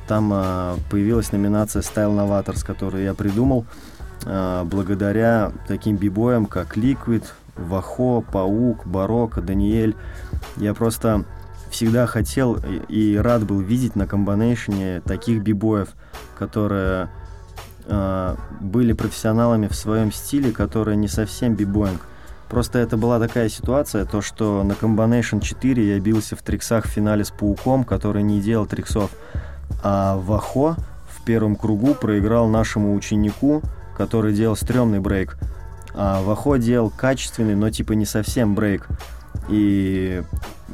Там а, появилась номинация Style Novators, которую я придумал а, благодаря таким бибоям, как Liquid, Вахо, Паук, Барок, Даниэль. Я просто всегда хотел и, и рад был видеть на Combination таких бибоев, которые были профессионалами в своем стиле, который не совсем бибоинг. Просто это была такая ситуация, то что на Combination четыре я бился в триксах в финале с Пауком, который не делал триксов, а Вахо в первом кругу проиграл нашему ученику, который делал стрёмный брейк. А Вахо делал качественный, но типа не совсем брейк. И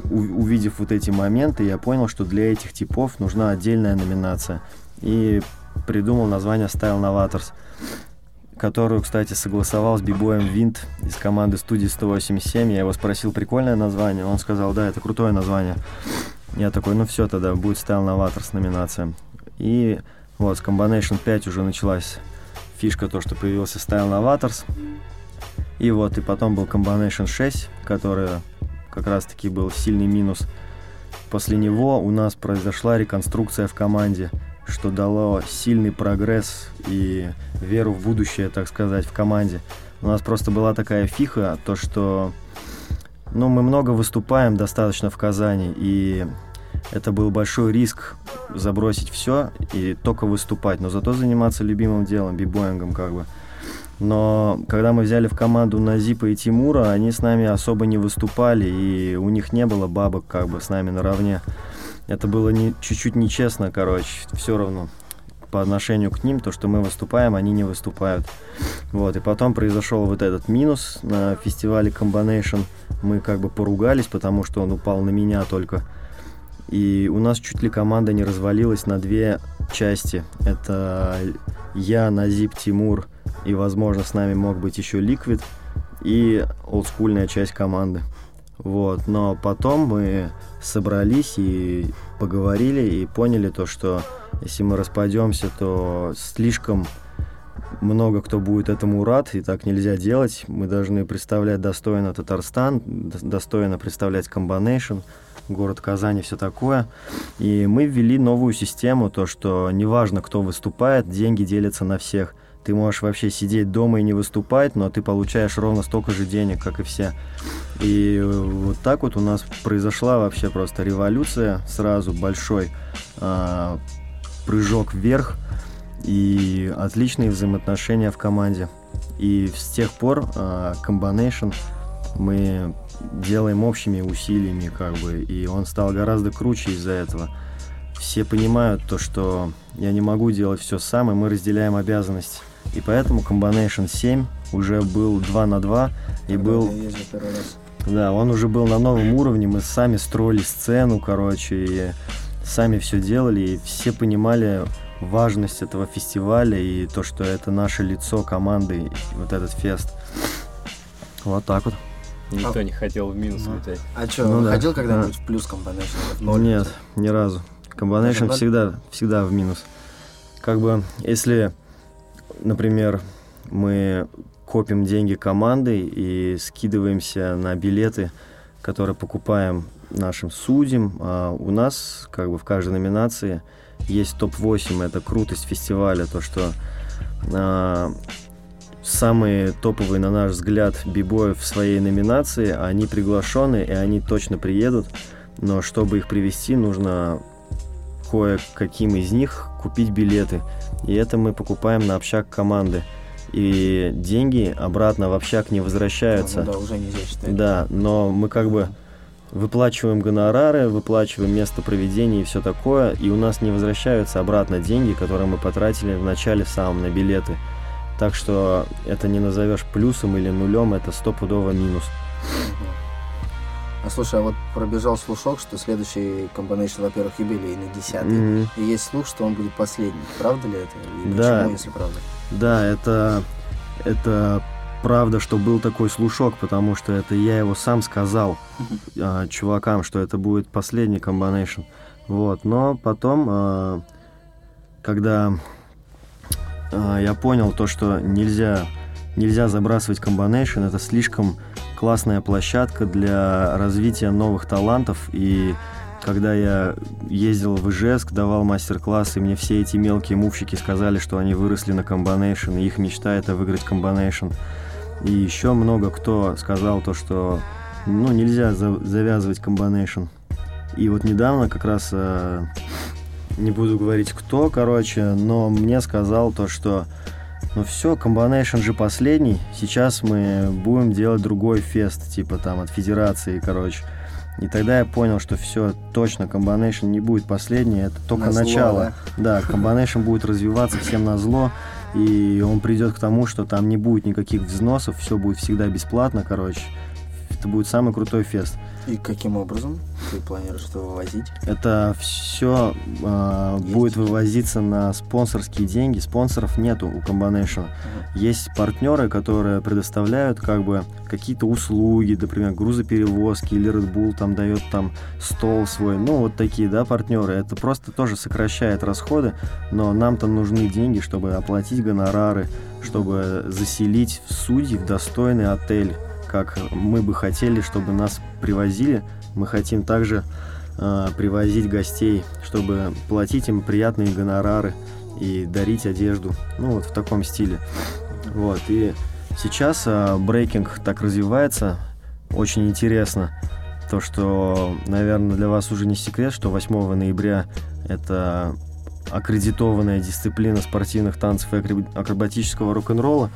у- увидев вот эти моменты, я понял, что для этих типов нужна отдельная номинация. И придумал название Style Novators, которую, кстати, согласовал с бибоем Винт из команды студии сто восемьдесят семь. Я его спросил, прикольное название? Он сказал, да, это крутое название. Я такой, ну все, тогда будет Style Novators номинация. И вот с Combination пять уже началась фишка, то, что появился Style Novators. И вот, и потом был Combination шесть, который как раз-таки был сильный минус. После него у нас произошла реконструкция в команде, что дало сильный прогресс и веру в будущее, так сказать, в команде. У нас просто была такая фиха, то что, ну, мы много выступаем достаточно в Казани, и это был большой риск забросить все и только выступать, но зато заниматься любимым делом, бибоингом как бы. Но когда мы взяли в команду Назипа и Тимура, они с нами особо не выступали, и у них не было бабок как бы с нами наравне. Это было не, чуть-чуть нечестно, короче, все равно по отношению к ним, то, что мы выступаем, они не выступают. Вот, и потом произошел вот этот минус на фестивале Combination. Мы как бы поругались, потому что он упал на меня только. И у нас чуть ли команда не развалилась на две части. Это я, Назип, Тимур и, возможно, с нами мог быть еще Liquid и олдскульная часть команды. Вот, но потом мы собрались и поговорили, и поняли то, что если мы распадемся, то слишком много кто будет этому рад, и так нельзя делать. Мы должны представлять достойно Татарстан, достойно представлять Combination, город Казань и все такое. И мы ввели новую систему, то, что неважно, кто выступает, деньги делятся на всех. Ты можешь вообще сидеть дома и не выступать, но ты получаешь ровно столько же денег, как и все. И вот так вот у нас произошла вообще просто революция, сразу большой а, прыжок вверх и отличные взаимоотношения в команде. И с тех пор а, Combination мы делаем общими усилиями, как бы, и он стал гораздо круче из-за этого. Все понимают то, что я не могу делать все сам, и мы разделяем обязанности. И поэтому Combination семь уже был два на два, и был... Да, он уже был на новом уровне, мы сами строили сцену, короче, и сами все делали, и все понимали важность этого фестиваля, и то, что это наше лицо команды, вот этот фест. Вот так вот. Никто а... не хотел в минус летать. А что, ну, он да. ходил когда-нибудь а... в плюс Combination? Ну, нет, ни разу. Combination всегда, всегда в минус. Как бы, если, например, мы копим деньги команды и скидываемся на билеты, которые покупаем нашим судьям, а у нас, как бы, в каждой номинации есть топ восемь, это крутость фестиваля, то, что а, самые топовые, на наш взгляд, бибои в своей номинации, они приглашены, и они точно приедут, но чтобы их привести, нужно... кое-каким из них купить билеты. И это мы покупаем на общак команды. И деньги обратно в общак не возвращаются. Ну, да, уже нельзя считать. Да, но мы как бы выплачиваем гонорары, выплачиваем место проведения и все такое, и у нас не возвращаются обратно деньги, которые мы потратили в начале самом на билеты. Так что это не назовешь плюсом или нулем, это стопудово минус. А слушай, а вот пробежал слушок, что следующий Combination, во-первых, юбилейный, десятый, mm-hmm. и есть слух, что он будет последний. Правда ли это? И да. Почему, если правда? Да, это, это правда, что был такой слушок, потому что это я его сам сказал mm-hmm. э, чувакам, что это будет последний Combination. Вот, но потом, э, когда э, я понял то, что нельзя, нельзя забрасывать Combination, это слишком... классная площадка для развития новых талантов. И когда я ездил в Ижевск, давал мастер-классы, мне все эти мелкие мувщики сказали, что они выросли на Combination, и их мечта — это выиграть Combination. И еще много кто сказал то, что ну, нельзя за- завязывать Combination. И вот недавно как раз, э, не буду говорить кто, короче, но мне сказал то, что Ну все, Combination же последний. Сейчас мы будем делать другой фест, типа там от Федерации, короче. И тогда я понял, что все, точно, Combination не будет последний, это только назло, начало. Да, да, Combination будет развиваться всем назло, и он придет к тому, что там не будет никаких взносов, все будет всегда бесплатно, короче. Это будет самый крутой фест. И каким образом ты планируешь это вывозить? Это все э, будет вывозиться на спонсорские деньги. Спонсоров нету у Combination. Uh-huh. Есть партнеры, которые предоставляют как бы какие-то услуги, например, грузоперевозки, или Red Bull там дает там стол свой. Ну, вот такие, да, партнеры. Это просто тоже сокращает расходы, но нам-то нужны деньги, чтобы оплатить гонорары, чтобы заселить в судей в достойный отель, как мы бы хотели, чтобы нас привозили. Мы хотим также э, привозить гостей, чтобы платить им приятные гонорары и дарить одежду. Ну, вот в таком стиле. Вот. И сейчас э, брейкинг так развивается. Очень интересно. То, что, наверное, для вас уже не секрет, что восьмого ноября это аккредитованная дисциплина спортивных танцев и акробатического рок-н-ролла.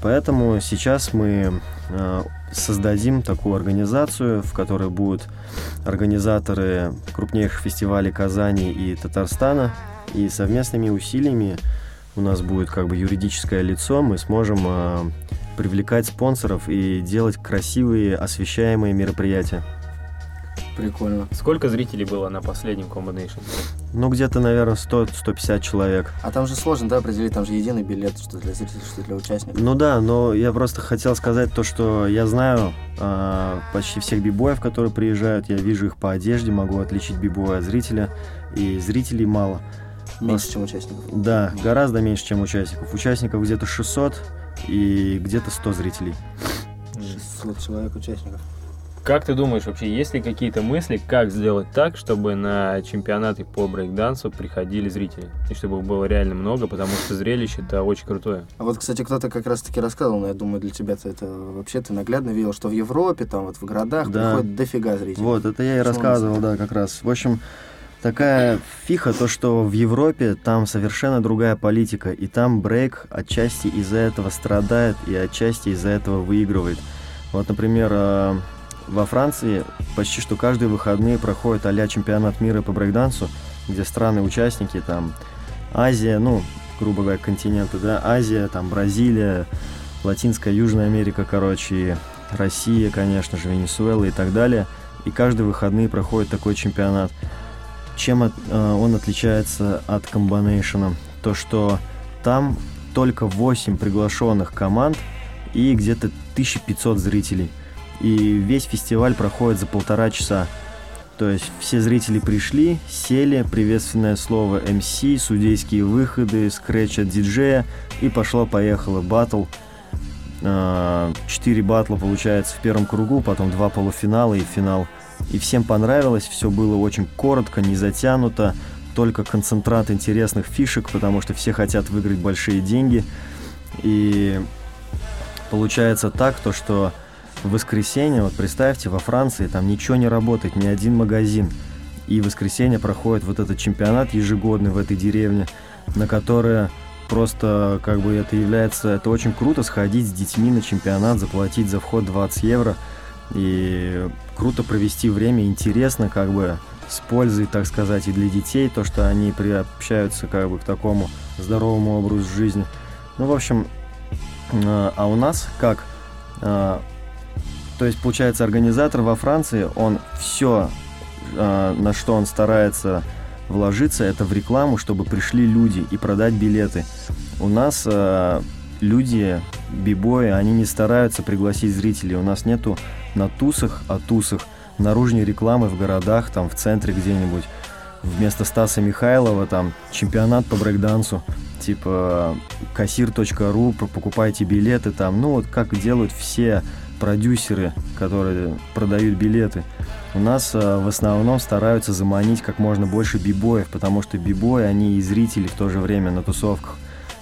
Поэтому сейчас мы э, создадим такую организацию, в которой будут организаторы крупнейших фестивалей Казани и Татарстана. И совместными усилиями у нас будет как бы юридическое лицо. Мы сможем э, привлекать спонсоров и делать красивые освещаемые мероприятия. Прикольно. Сколько зрителей было на последнем Combination? Ну, где-то, наверное, сто - сто пятьдесят человек. А там же сложно, да, определить, там же единый билет, что для зрителей, что для участников. Ну да, но я просто хотел сказать то, что я знаю э, почти всех бибоев, которые приезжают, я вижу их по одежде, могу отличить бибоя от зрителя, и зрителей мало. Меньше, Нас... чем участников? Да, mm-hmm. гораздо меньше, чем участников. Участников где-то шестьсот и где-то сто зрителей. шестьсот человек участников. Как ты думаешь, вообще есть ли какие-то мысли, как сделать так, чтобы на чемпионаты по брейк-дансу приходили зрители? И чтобы их было реально много, потому что зрелище это очень крутое. А вот, кстати, кто-то как раз-таки рассказывал, но я думаю, для тебя-то это вообще ты наглядно видел, что в Европе, там вот в городах да. приходит дофига зрителей. Вот, это я и Почему рассказывал, да, как раз. В общем, такая фиха, то, что в Европе там совершенно другая политика, и там брейк отчасти из-за этого страдает и отчасти из-за этого выигрывает. Вот, например... Во Франции почти что каждые выходные проходит а-ля чемпионат мира по брейкдансу, где страны-участники, там, Азия, ну, грубо говоря, континенты, да, Азия, там, Бразилия, Латинская, Южная Америка, короче, Россия, конечно же, Венесуэла и так далее. И каждые выходные проходит такой чемпионат. Чем от, э, он отличается от Combination? То, что там только восемь приглашенных команд и где-то тысяча пятьсот зрителей. И весь фестиваль проходит за полтора часа. То есть все зрители пришли, сели, приветственное слово эм си, судейские выходы, скретч от диджея, и пошло-поехало батл. Четыре батла получается в первом кругу, потом два полуфинала и финал. И всем понравилось, все было очень коротко, не затянуто, только концентрат интересных фишек, потому что все хотят выиграть большие деньги. И получается так, то что... В воскресенье, вот представьте, во Франции там ничего не работает, ни один магазин. И в воскресенье проходит вот этот чемпионат ежегодный в этой деревне, на которое просто как бы это является... Это очень круто сходить с детьми на чемпионат, заплатить за вход двадцать евро. И круто провести время, интересно как бы с пользой, так сказать, и для детей, то, что они приобщаются как бы к такому здоровому образу жизни. Ну, в общем, а у нас как... То есть, получается, организатор во Франции, он все, э, на что он старается вложиться, это в рекламу, чтобы пришли люди и продать билеты. У нас э, люди, бибои, они не стараются пригласить зрителей. У нас нету на тусах, а тусах наружной рекламы в городах, там в центре где-нибудь. Вместо Стаса Михайлова там чемпионат по брейкдансу, типа кассир точка ру, покупайте билеты там. Ну вот как делают все продюсеры, которые продают билеты. У нас э, в основном стараются заманить как можно больше бибоев, потому что бибои, они и зрители в то же время на тусовках.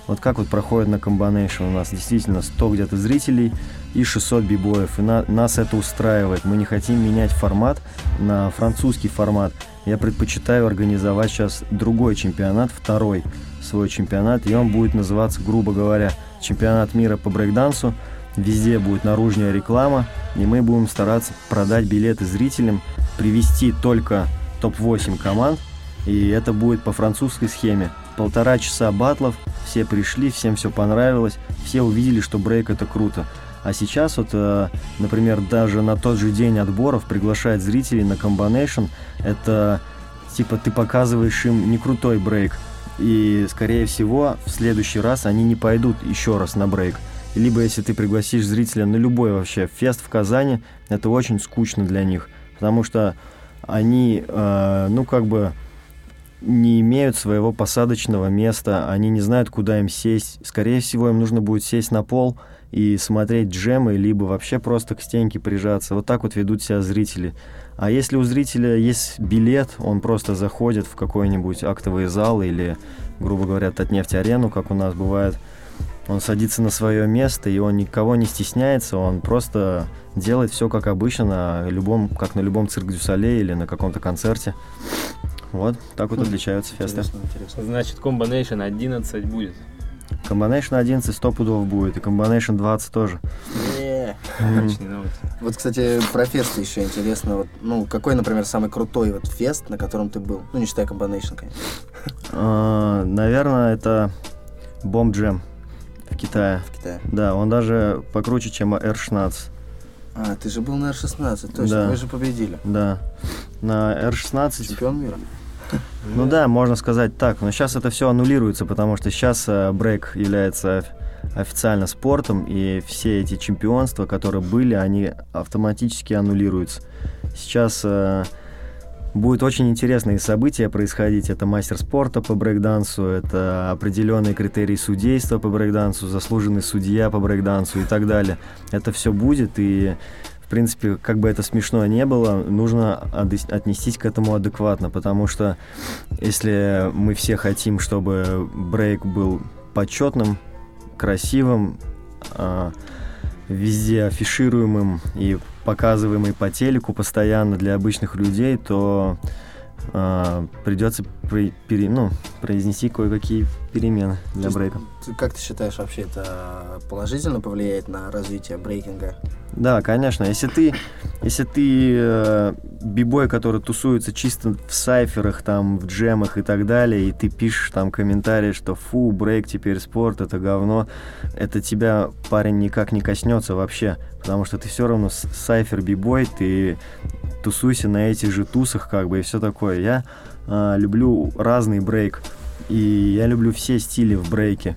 Вот как вот проходит на Combination, у нас действительно сто где-то зрителей и шестьсот бибоев, и на, нас это устраивает. Мы не хотим менять формат на французский формат. Я предпочитаю организовать сейчас другой чемпионат, второй, свой чемпионат, и он будет называться, грубо говоря, чемпионат мира по брейкдансу. Везде будет наружная реклама, и мы будем стараться продать билеты зрителям, привести только топ восемь команд, и это будет по французской схеме. Полтора часа батлов, все пришли, всем все понравилось, все увидели, что брейк это круто. А сейчас вот, например, даже на тот же день отборов приглашает зрителей на Combination. Это типа ты показываешь им не крутой брейк, и скорее всего в следующий раз они не пойдут еще раз на брейк. Либо если ты пригласишь зрителя на любой вообще фест в Казани, это очень скучно для них, потому что они, э, ну как бы, не имеют своего посадочного места, они не знают, куда им сесть. Скорее всего, им нужно будет сесть на пол и смотреть джемы, либо вообще просто к стенке прижаться. Вот так вот ведут себя зрители. А если у зрителя есть билет, он просто заходит в какой-нибудь актовый зал или, грубо говоря, Татнефть-арену, как у нас бывает, он садится на свое место, и он никого не стесняется, он просто делает все как обычно, на любом, как на любом Цирк дю Солей или на каком-то концерте. Вот, так вот отличаются фесты. Интересно, интересно. Значит, Combination одиннадцать будет. Combination одиннадцать сто пудов будет, и Combination двадцать тоже. Вот, кстати, про фесты еще интересно. Вот, ну, какой, например, самый крутой вот фест, на котором ты был? Ну, не считая Combination, конечно. Наверное, это Bomb Jam в Китае. В Китае. Да, он даже покруче, чем эр шестнадцать. А, ты же был на эр шестнадцать, точно, да. Мы же победили. Да, на эр шестнадцать. Чемпион мира. Ну да, можно сказать так, но сейчас это все аннулируется, потому что сейчас брейк является официально спортом, и все эти чемпионства, которые были, они автоматически аннулируются. Сейчас будет очень интересные события происходить. Это мастер спорта по брейкдансу, это определенные критерии судейства по брейкдансу, заслуженный судья по брейкдансу и так далее. Это все будет, и в принципе, как бы это смешно ни было, нужно отнестись к этому адекватно, потому что если мы все хотим, чтобы брейк был почетным, красивым, везде афишируемым и показываемый по телеку постоянно для обычных людей, то придется при, пере, ну, произнести кое-какие перемены для брейка. Как ты считаешь, вообще это положительно повлияет на развитие брейкинга? Да, конечно. Если ты, если ты э, бибой, который тусуется чисто в сайферах, там, в джемах и так далее, и ты пишешь там комментарии, что фу, брейк теперь спорт, это говно, это тебя, парень, никак не коснется вообще, потому что ты все равно сайфер-бибой, ты тусуйся на этих же тусах, как бы, и все такое. Я э, люблю разный брейк, и я люблю все стили в брейке,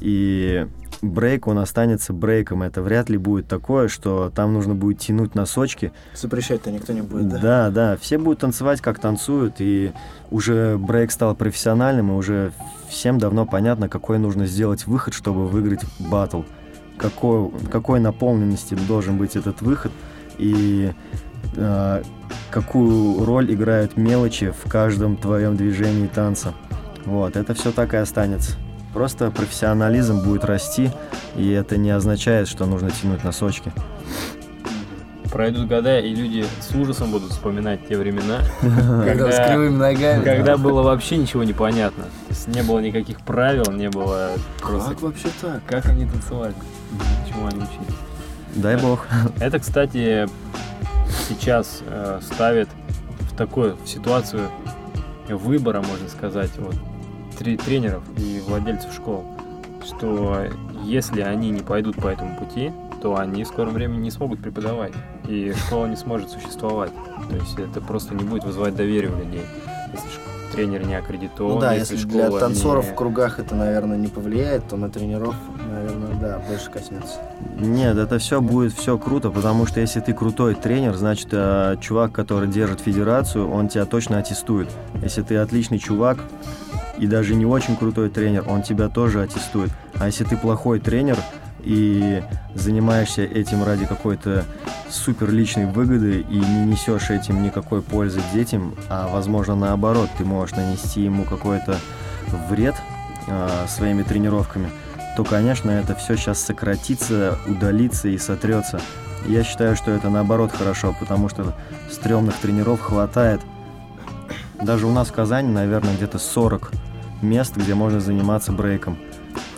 и брейк, он останется брейком. Это вряд ли будет такое, что там нужно будет тянуть носочки. Запрещать-то никто не будет, да? Да, да. Все будут танцевать, как танцуют, и уже брейк стал профессиональным, и уже всем давно понятно, какой нужно сделать выход, чтобы выиграть батл. Какой, какой наполненности должен быть этот выход, и э, какую роль играют мелочи в каждом твоем движении танца. Вот, это все так и останется. Просто профессионализм будет расти, и это не означает, что нужно тянуть носочки. Пройдут года, и люди с ужасом будут вспоминать те времена, когда с кривыми ногами, когда было вообще ничего не понятно. То есть не было никаких правил, не было просто... Как вообще так? Как они танцевали? Чему они учились? Дай бог. Это, кстати, сейчас ставит в такую ситуацию выбора, можно сказать, вот, тренеров и владельцев школ, что если они не пойдут по этому пути, то они в скором времени не смогут преподавать, и школа не сможет существовать. То есть это просто не будет вызывать доверие у людей, если тренер не аккредитован. Ну да, если, если для танцоров не... в кругах это, наверное, не повлияет, то на тренеров, наверное, да, больше коснется. Нет, это все будет все круто, потому что если ты крутой тренер, значит, чувак, который держит федерацию, он тебя точно аттестует. Если ты отличный чувак, и даже не очень крутой тренер, он тебя тоже аттестует. А если ты плохой тренер и занимаешься этим ради какой-то супер личной выгоды и не несешь этим никакой пользы детям, а возможно наоборот, ты можешь нанести ему какой-то вред а, своими тренировками, то, конечно, это все сейчас сократится, удалится и сотрется. Я считаю, что это наоборот хорошо, потому что стрёмных тренеров хватает. Даже у нас в Казани, наверное, где-то сорок мест, где можно заниматься брейком,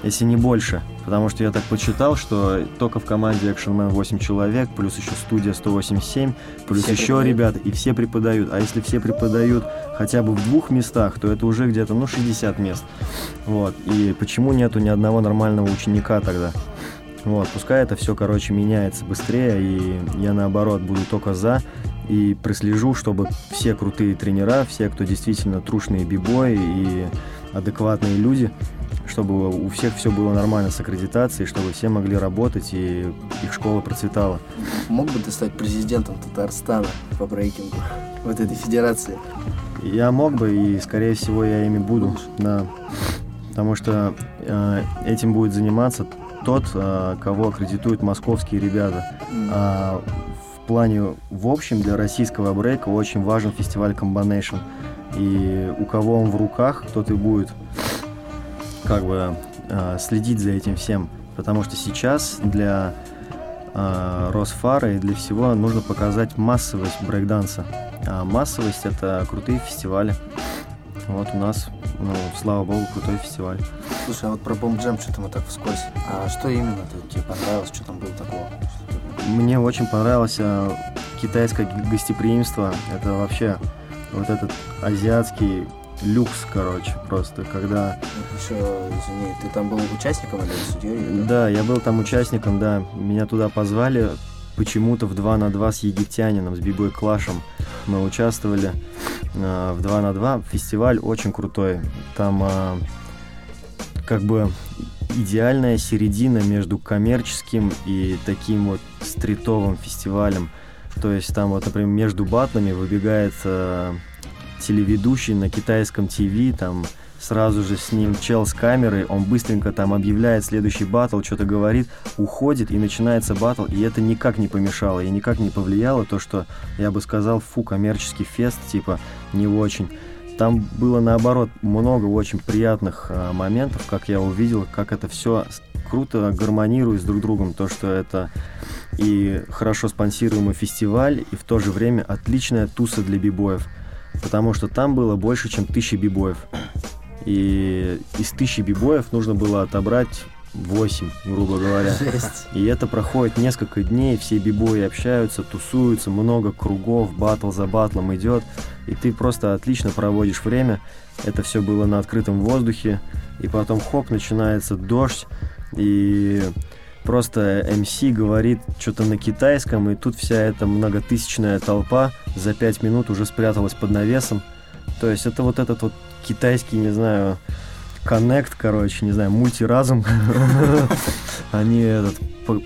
если не больше. Потому что я так почитал, что только в команде Action Man восемь человек, плюс еще студия сто восемьдесят семь, плюс все еще ребята, и все преподают. А если все преподают хотя бы в двух местах, то это уже где-то, ну, шестьдесят мест. Вот. И почему нету ни одного нормального ученика тогда? Вот. Пускай это все, короче, меняется быстрее, и я, наоборот, буду только за, и прослежу, чтобы все крутые тренера, все, кто действительно трушные бибои и адекватные люди, чтобы у всех все было нормально с аккредитацией, чтобы все могли работать и их школа процветала. Мог бы ты стать президентом Татарстана по брейкингу, вот этой федерации? Я мог бы, и, скорее всего, я ими буду. Будешь? Да. Потому что э, этим будет заниматься тот, э, кого аккредитуют московские ребята. Mm. А в плане, в общем, для российского брейка очень важен фестиваль Combination. И у кого он в руках, тот и будет как бы э, следить за этим всем, потому что сейчас для э, Росфара и для всего нужно показать массовость брейкданса, а массовость — это крутые фестивали. Вот у нас, ну, слава богу, крутой фестиваль. Слушай, а вот про Bomb Jam что-то мы так вскользь, а что именно тебе понравилось, что там было такого? Мне очень понравилось э, китайское гостеприимство, это вообще вот этот азиатский люкс, короче, просто, когда... Еще, извини, ты там был участником или судьей? Да, я был там участником, да. Меня туда позвали почему-то в два на два с египтянином, с B-Boy Clash'ом. Мы участвовали э, в два на два. Фестиваль очень крутой. Там э, как бы идеальная середина между коммерческим и таким вот стритовым фестивалем. То есть там вот, например, между батлами выбегает... Э, телеведущий на китайском ТВ, там сразу же с ним чел с камерой, он быстренько там объявляет следующий батл, что-то говорит, уходит, и начинается батл, и это никак не помешало, и никак не повлияло то, что я бы сказал, фу, коммерческий фест, типа, не очень. Там было, наоборот, много очень приятных э, моментов, как я увидел, как это все круто гармонирует с друг другом, то, что это и хорошо спонсируемый фестиваль, и в то же время отличная туса для бибоев. Потому что там было больше, чем тысячи бибоев. И из тысячи бибоев нужно было отобрать восемь, грубо говоря. Жесть. И это проходит несколько дней, все бибои общаются, тусуются, много кругов, батл за батлом идет. И ты просто отлично проводишь время. Это все было на открытом воздухе. И потом, хоп, начинается дождь. И... Просто эм си говорит что-то на китайском, и тут вся эта многотысячная толпа за пять минут уже спряталась под навесом. То есть это вот этот вот китайский, не знаю, коннект, короче, не знаю, мультиразум. Они этот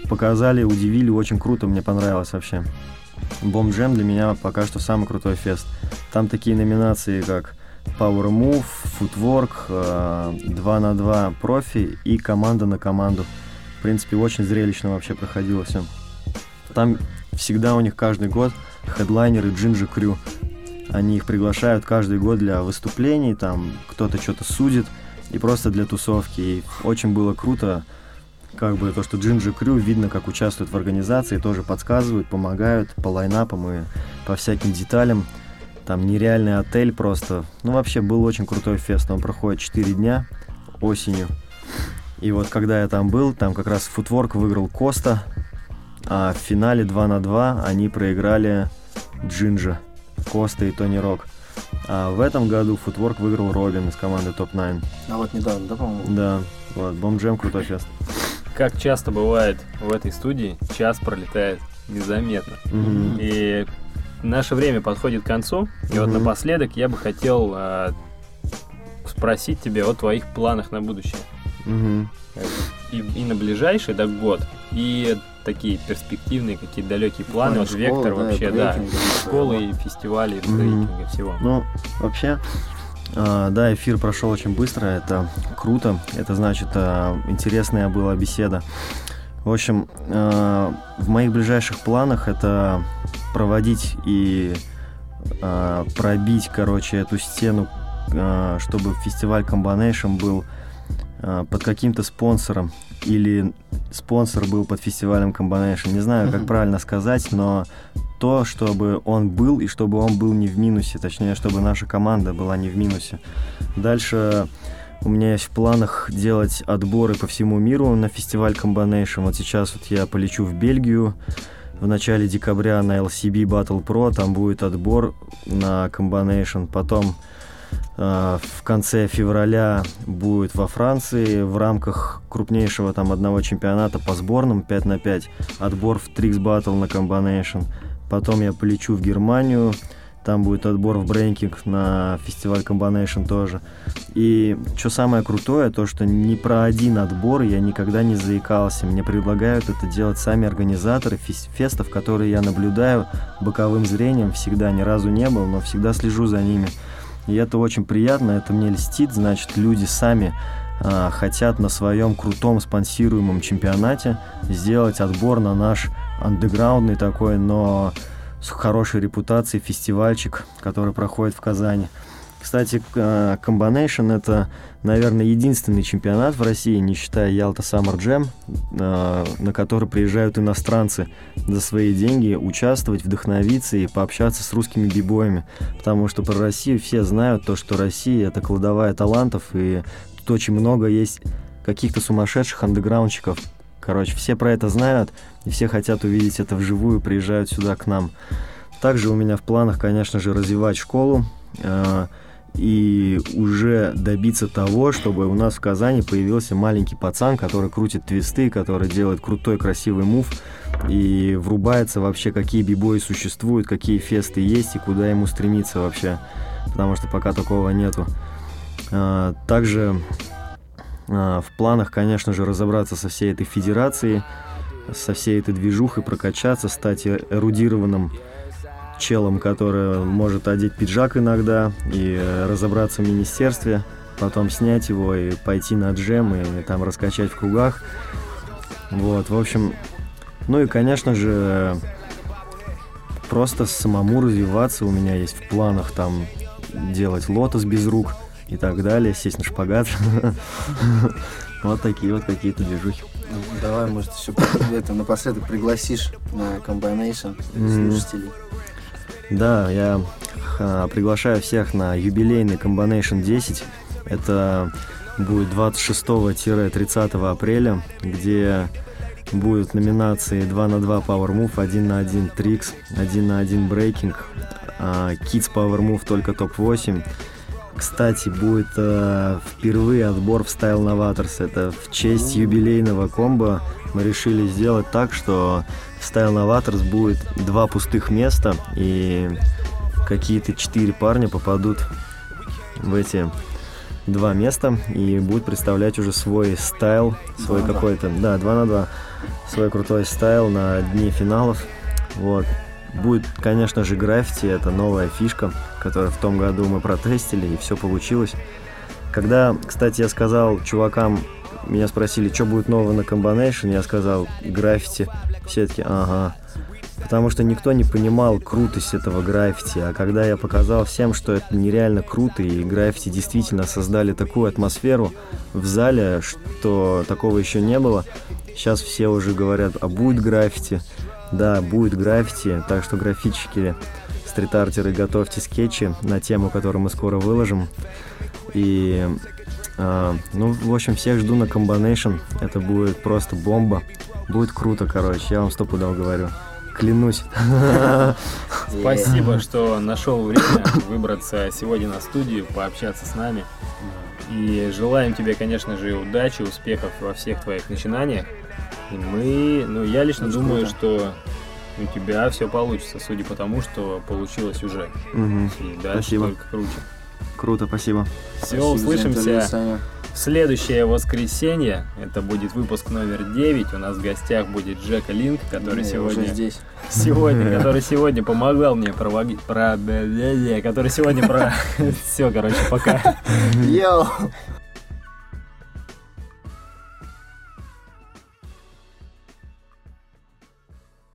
показали, удивили, очень круто, мне понравилось вообще. Bomb Jam для меня пока что самый крутой фест. Там такие номинации, как Power Move, Footwork, два на два профи и команда на команду. В принципе, очень зрелищно вообще проходило все. Там всегда у них каждый год хедлайнеры Ginger Crew. Они их приглашают каждый год для выступлений, там кто-то что-то судит, и просто для тусовки. И очень было круто, как бы то, что Ginger Crew, видно, как участвуют в организации, тоже подсказывают, помогают по лайнапам и по всяким деталям. Там нереальный отель просто. Ну, вообще, был очень крутой фест. Он проходит четыре дня осенью. И вот когда я там был, там как раз Footwork выиграл Коста, а в финале два на два они проиграли Джинджа, Коста и Тони Рок. А в этом году Footwork выиграл Робин из команды Топ Найн. А вот недавно, да, по-моему? Да, вот, Bomb Jam крутой фест. Как часто бывает в этой студии, час пролетает незаметно. Mm-hmm. И наше время подходит к концу, и mm-hmm. вот напоследок я бы хотел э, спросить тебя о твоих планах на будущее. Угу. И, и на ближайший, да, год, и такие перспективные, какие далекие планы, ну, вот школа, вектор, да, вообще, да, школы и фестивали, и брейкинга, всего. Ну, вообще, э, да, эфир прошел очень быстро, это круто, это значит, э, интересная была беседа. В общем, э, в моих ближайших планах это проводить и э, пробить, короче, эту стену, э, чтобы фестиваль Combination был под каким-то спонсором, или спонсор был под фестивалем Combination, не знаю, как правильно сказать, но то, чтобы он был, и чтобы он был не в минусе, точнее, чтобы наша команда была не в минусе. Дальше У меня есть в планах делать отборы по всему миру на фестиваль Combination. Вот сейчас вот я полечу в Бельгию в начале декабря на эл си би Battle Pro. Там будет отбор на Combination. Потом э, в конце февраля будет во Франции в рамках крупнейшего там одного чемпионата по сборным пять на пять отбор в Tricks Battle на Combination. Потом я полечу в Германию. Там будет отбор в брейкинг на фестиваль Combination тоже. И что самое крутое, то что ни про один отбор я никогда не заикался. Мне предлагают это делать сами организаторы фестов, которые я наблюдаю боковым зрением всегда. Ни разу не был, но всегда слежу за ними. И это очень приятно, это мне льстит. Значит, люди сами а, хотят на своем крутом спонсируемом чемпионате сделать отбор на наш андеграундный такой, но... с хорошей репутацией фестивальчик, который проходит в Казани. Кстати, Combination — это, наверное, единственный чемпионат в России, не считая Ялта Summer Jam, на который приезжают иностранцы за свои деньги участвовать, вдохновиться и пообщаться с русскими бибоями. Потому что про Россию все знают то, что Россия — это кладовая талантов, и тут очень много есть каких-то сумасшедших андеграундчиков. Короче, все про это знают, и все хотят увидеть это вживую, приезжают сюда к нам. Также у меня в планах, конечно же, развивать школу э- и уже добиться того, чтобы у нас в Казани появился маленький пацан, который крутит твисты, который делает крутой, красивый мув и врубается вообще, какие бибои существуют, какие фесты есть и куда ему стремиться вообще, потому что пока такого нету. Э- также... В планах, конечно же, разобраться со всей этой федерацией, со всей этой движухой, прокачаться, стать эрудированным челом, который может одеть пиджак иногда, и разобраться в министерстве, потом снять его и пойти на джем, и там раскачать в кругах. Вот, в общем, ну и, конечно же, просто самому развиваться. У меня есть в планах там делать лотос без рук, и так далее, сесть на шпагат. Вот такие вот какие-то движухи. Давай, может, еще это напоследок пригласишь на Combination слушателей. Да, я приглашаю всех на юбилейный Combination десять. Это будет двадцать шестого - тридцатого апреля, где будут номинации два на два Power Move, один на один Tricks, один на один Breaking, Kids Power Move только топ восемь. Кстати, будет э, впервые отбор в Style Novators. Это в честь юбилейного комбо мы решили сделать так, что в Style Novators будет два пустых места, и какие-то четыре парня попадут в эти два места и будут представлять уже свой стайл, свой два какой-то, да, два на два, свой крутой стайл на дни финалов. Вот. Будет, конечно же, граффити, это новая фишка, которую в том году мы протестили, и все получилось. Когда, кстати, я сказал чувакам, меня спросили, что будет нового на Combination, я сказал, граффити, все таки ага. Потому что никто не понимал крутость этого граффити, а когда я показал всем, что это нереально круто, и граффити действительно создали такую атмосферу в зале, что такого еще не было, сейчас все уже говорят, а будет граффити? Да, будет граффити, так что графички, стрит-артеры, готовьте скетчи на тему, которую мы скоро выложим. И, э, ну, в общем, всех жду на Combination, это будет просто бомба, будет круто, короче, я вам стопудово говорю, клянусь. Спасибо, что нашел время выбраться сегодня на студию, пообщаться с нами. И желаем тебе, конечно же, удачи, успехов во всех твоих начинаниях. И мы, ну я лично ну, думаю, что у тебя все получится, судя по тому, что получилось уже. Угу. И дальше спасибо. Только круче. Круто, спасибо. Все, спасибо, услышимся в следующее воскресенье. Это будет выпуск номер девять. У нас в гостях будет Жека Линк, который Не, сегодня... здесь. Сегодня, который сегодня помогал мне проводить... Про... Который сегодня про... Все, короче, пока. Йоу!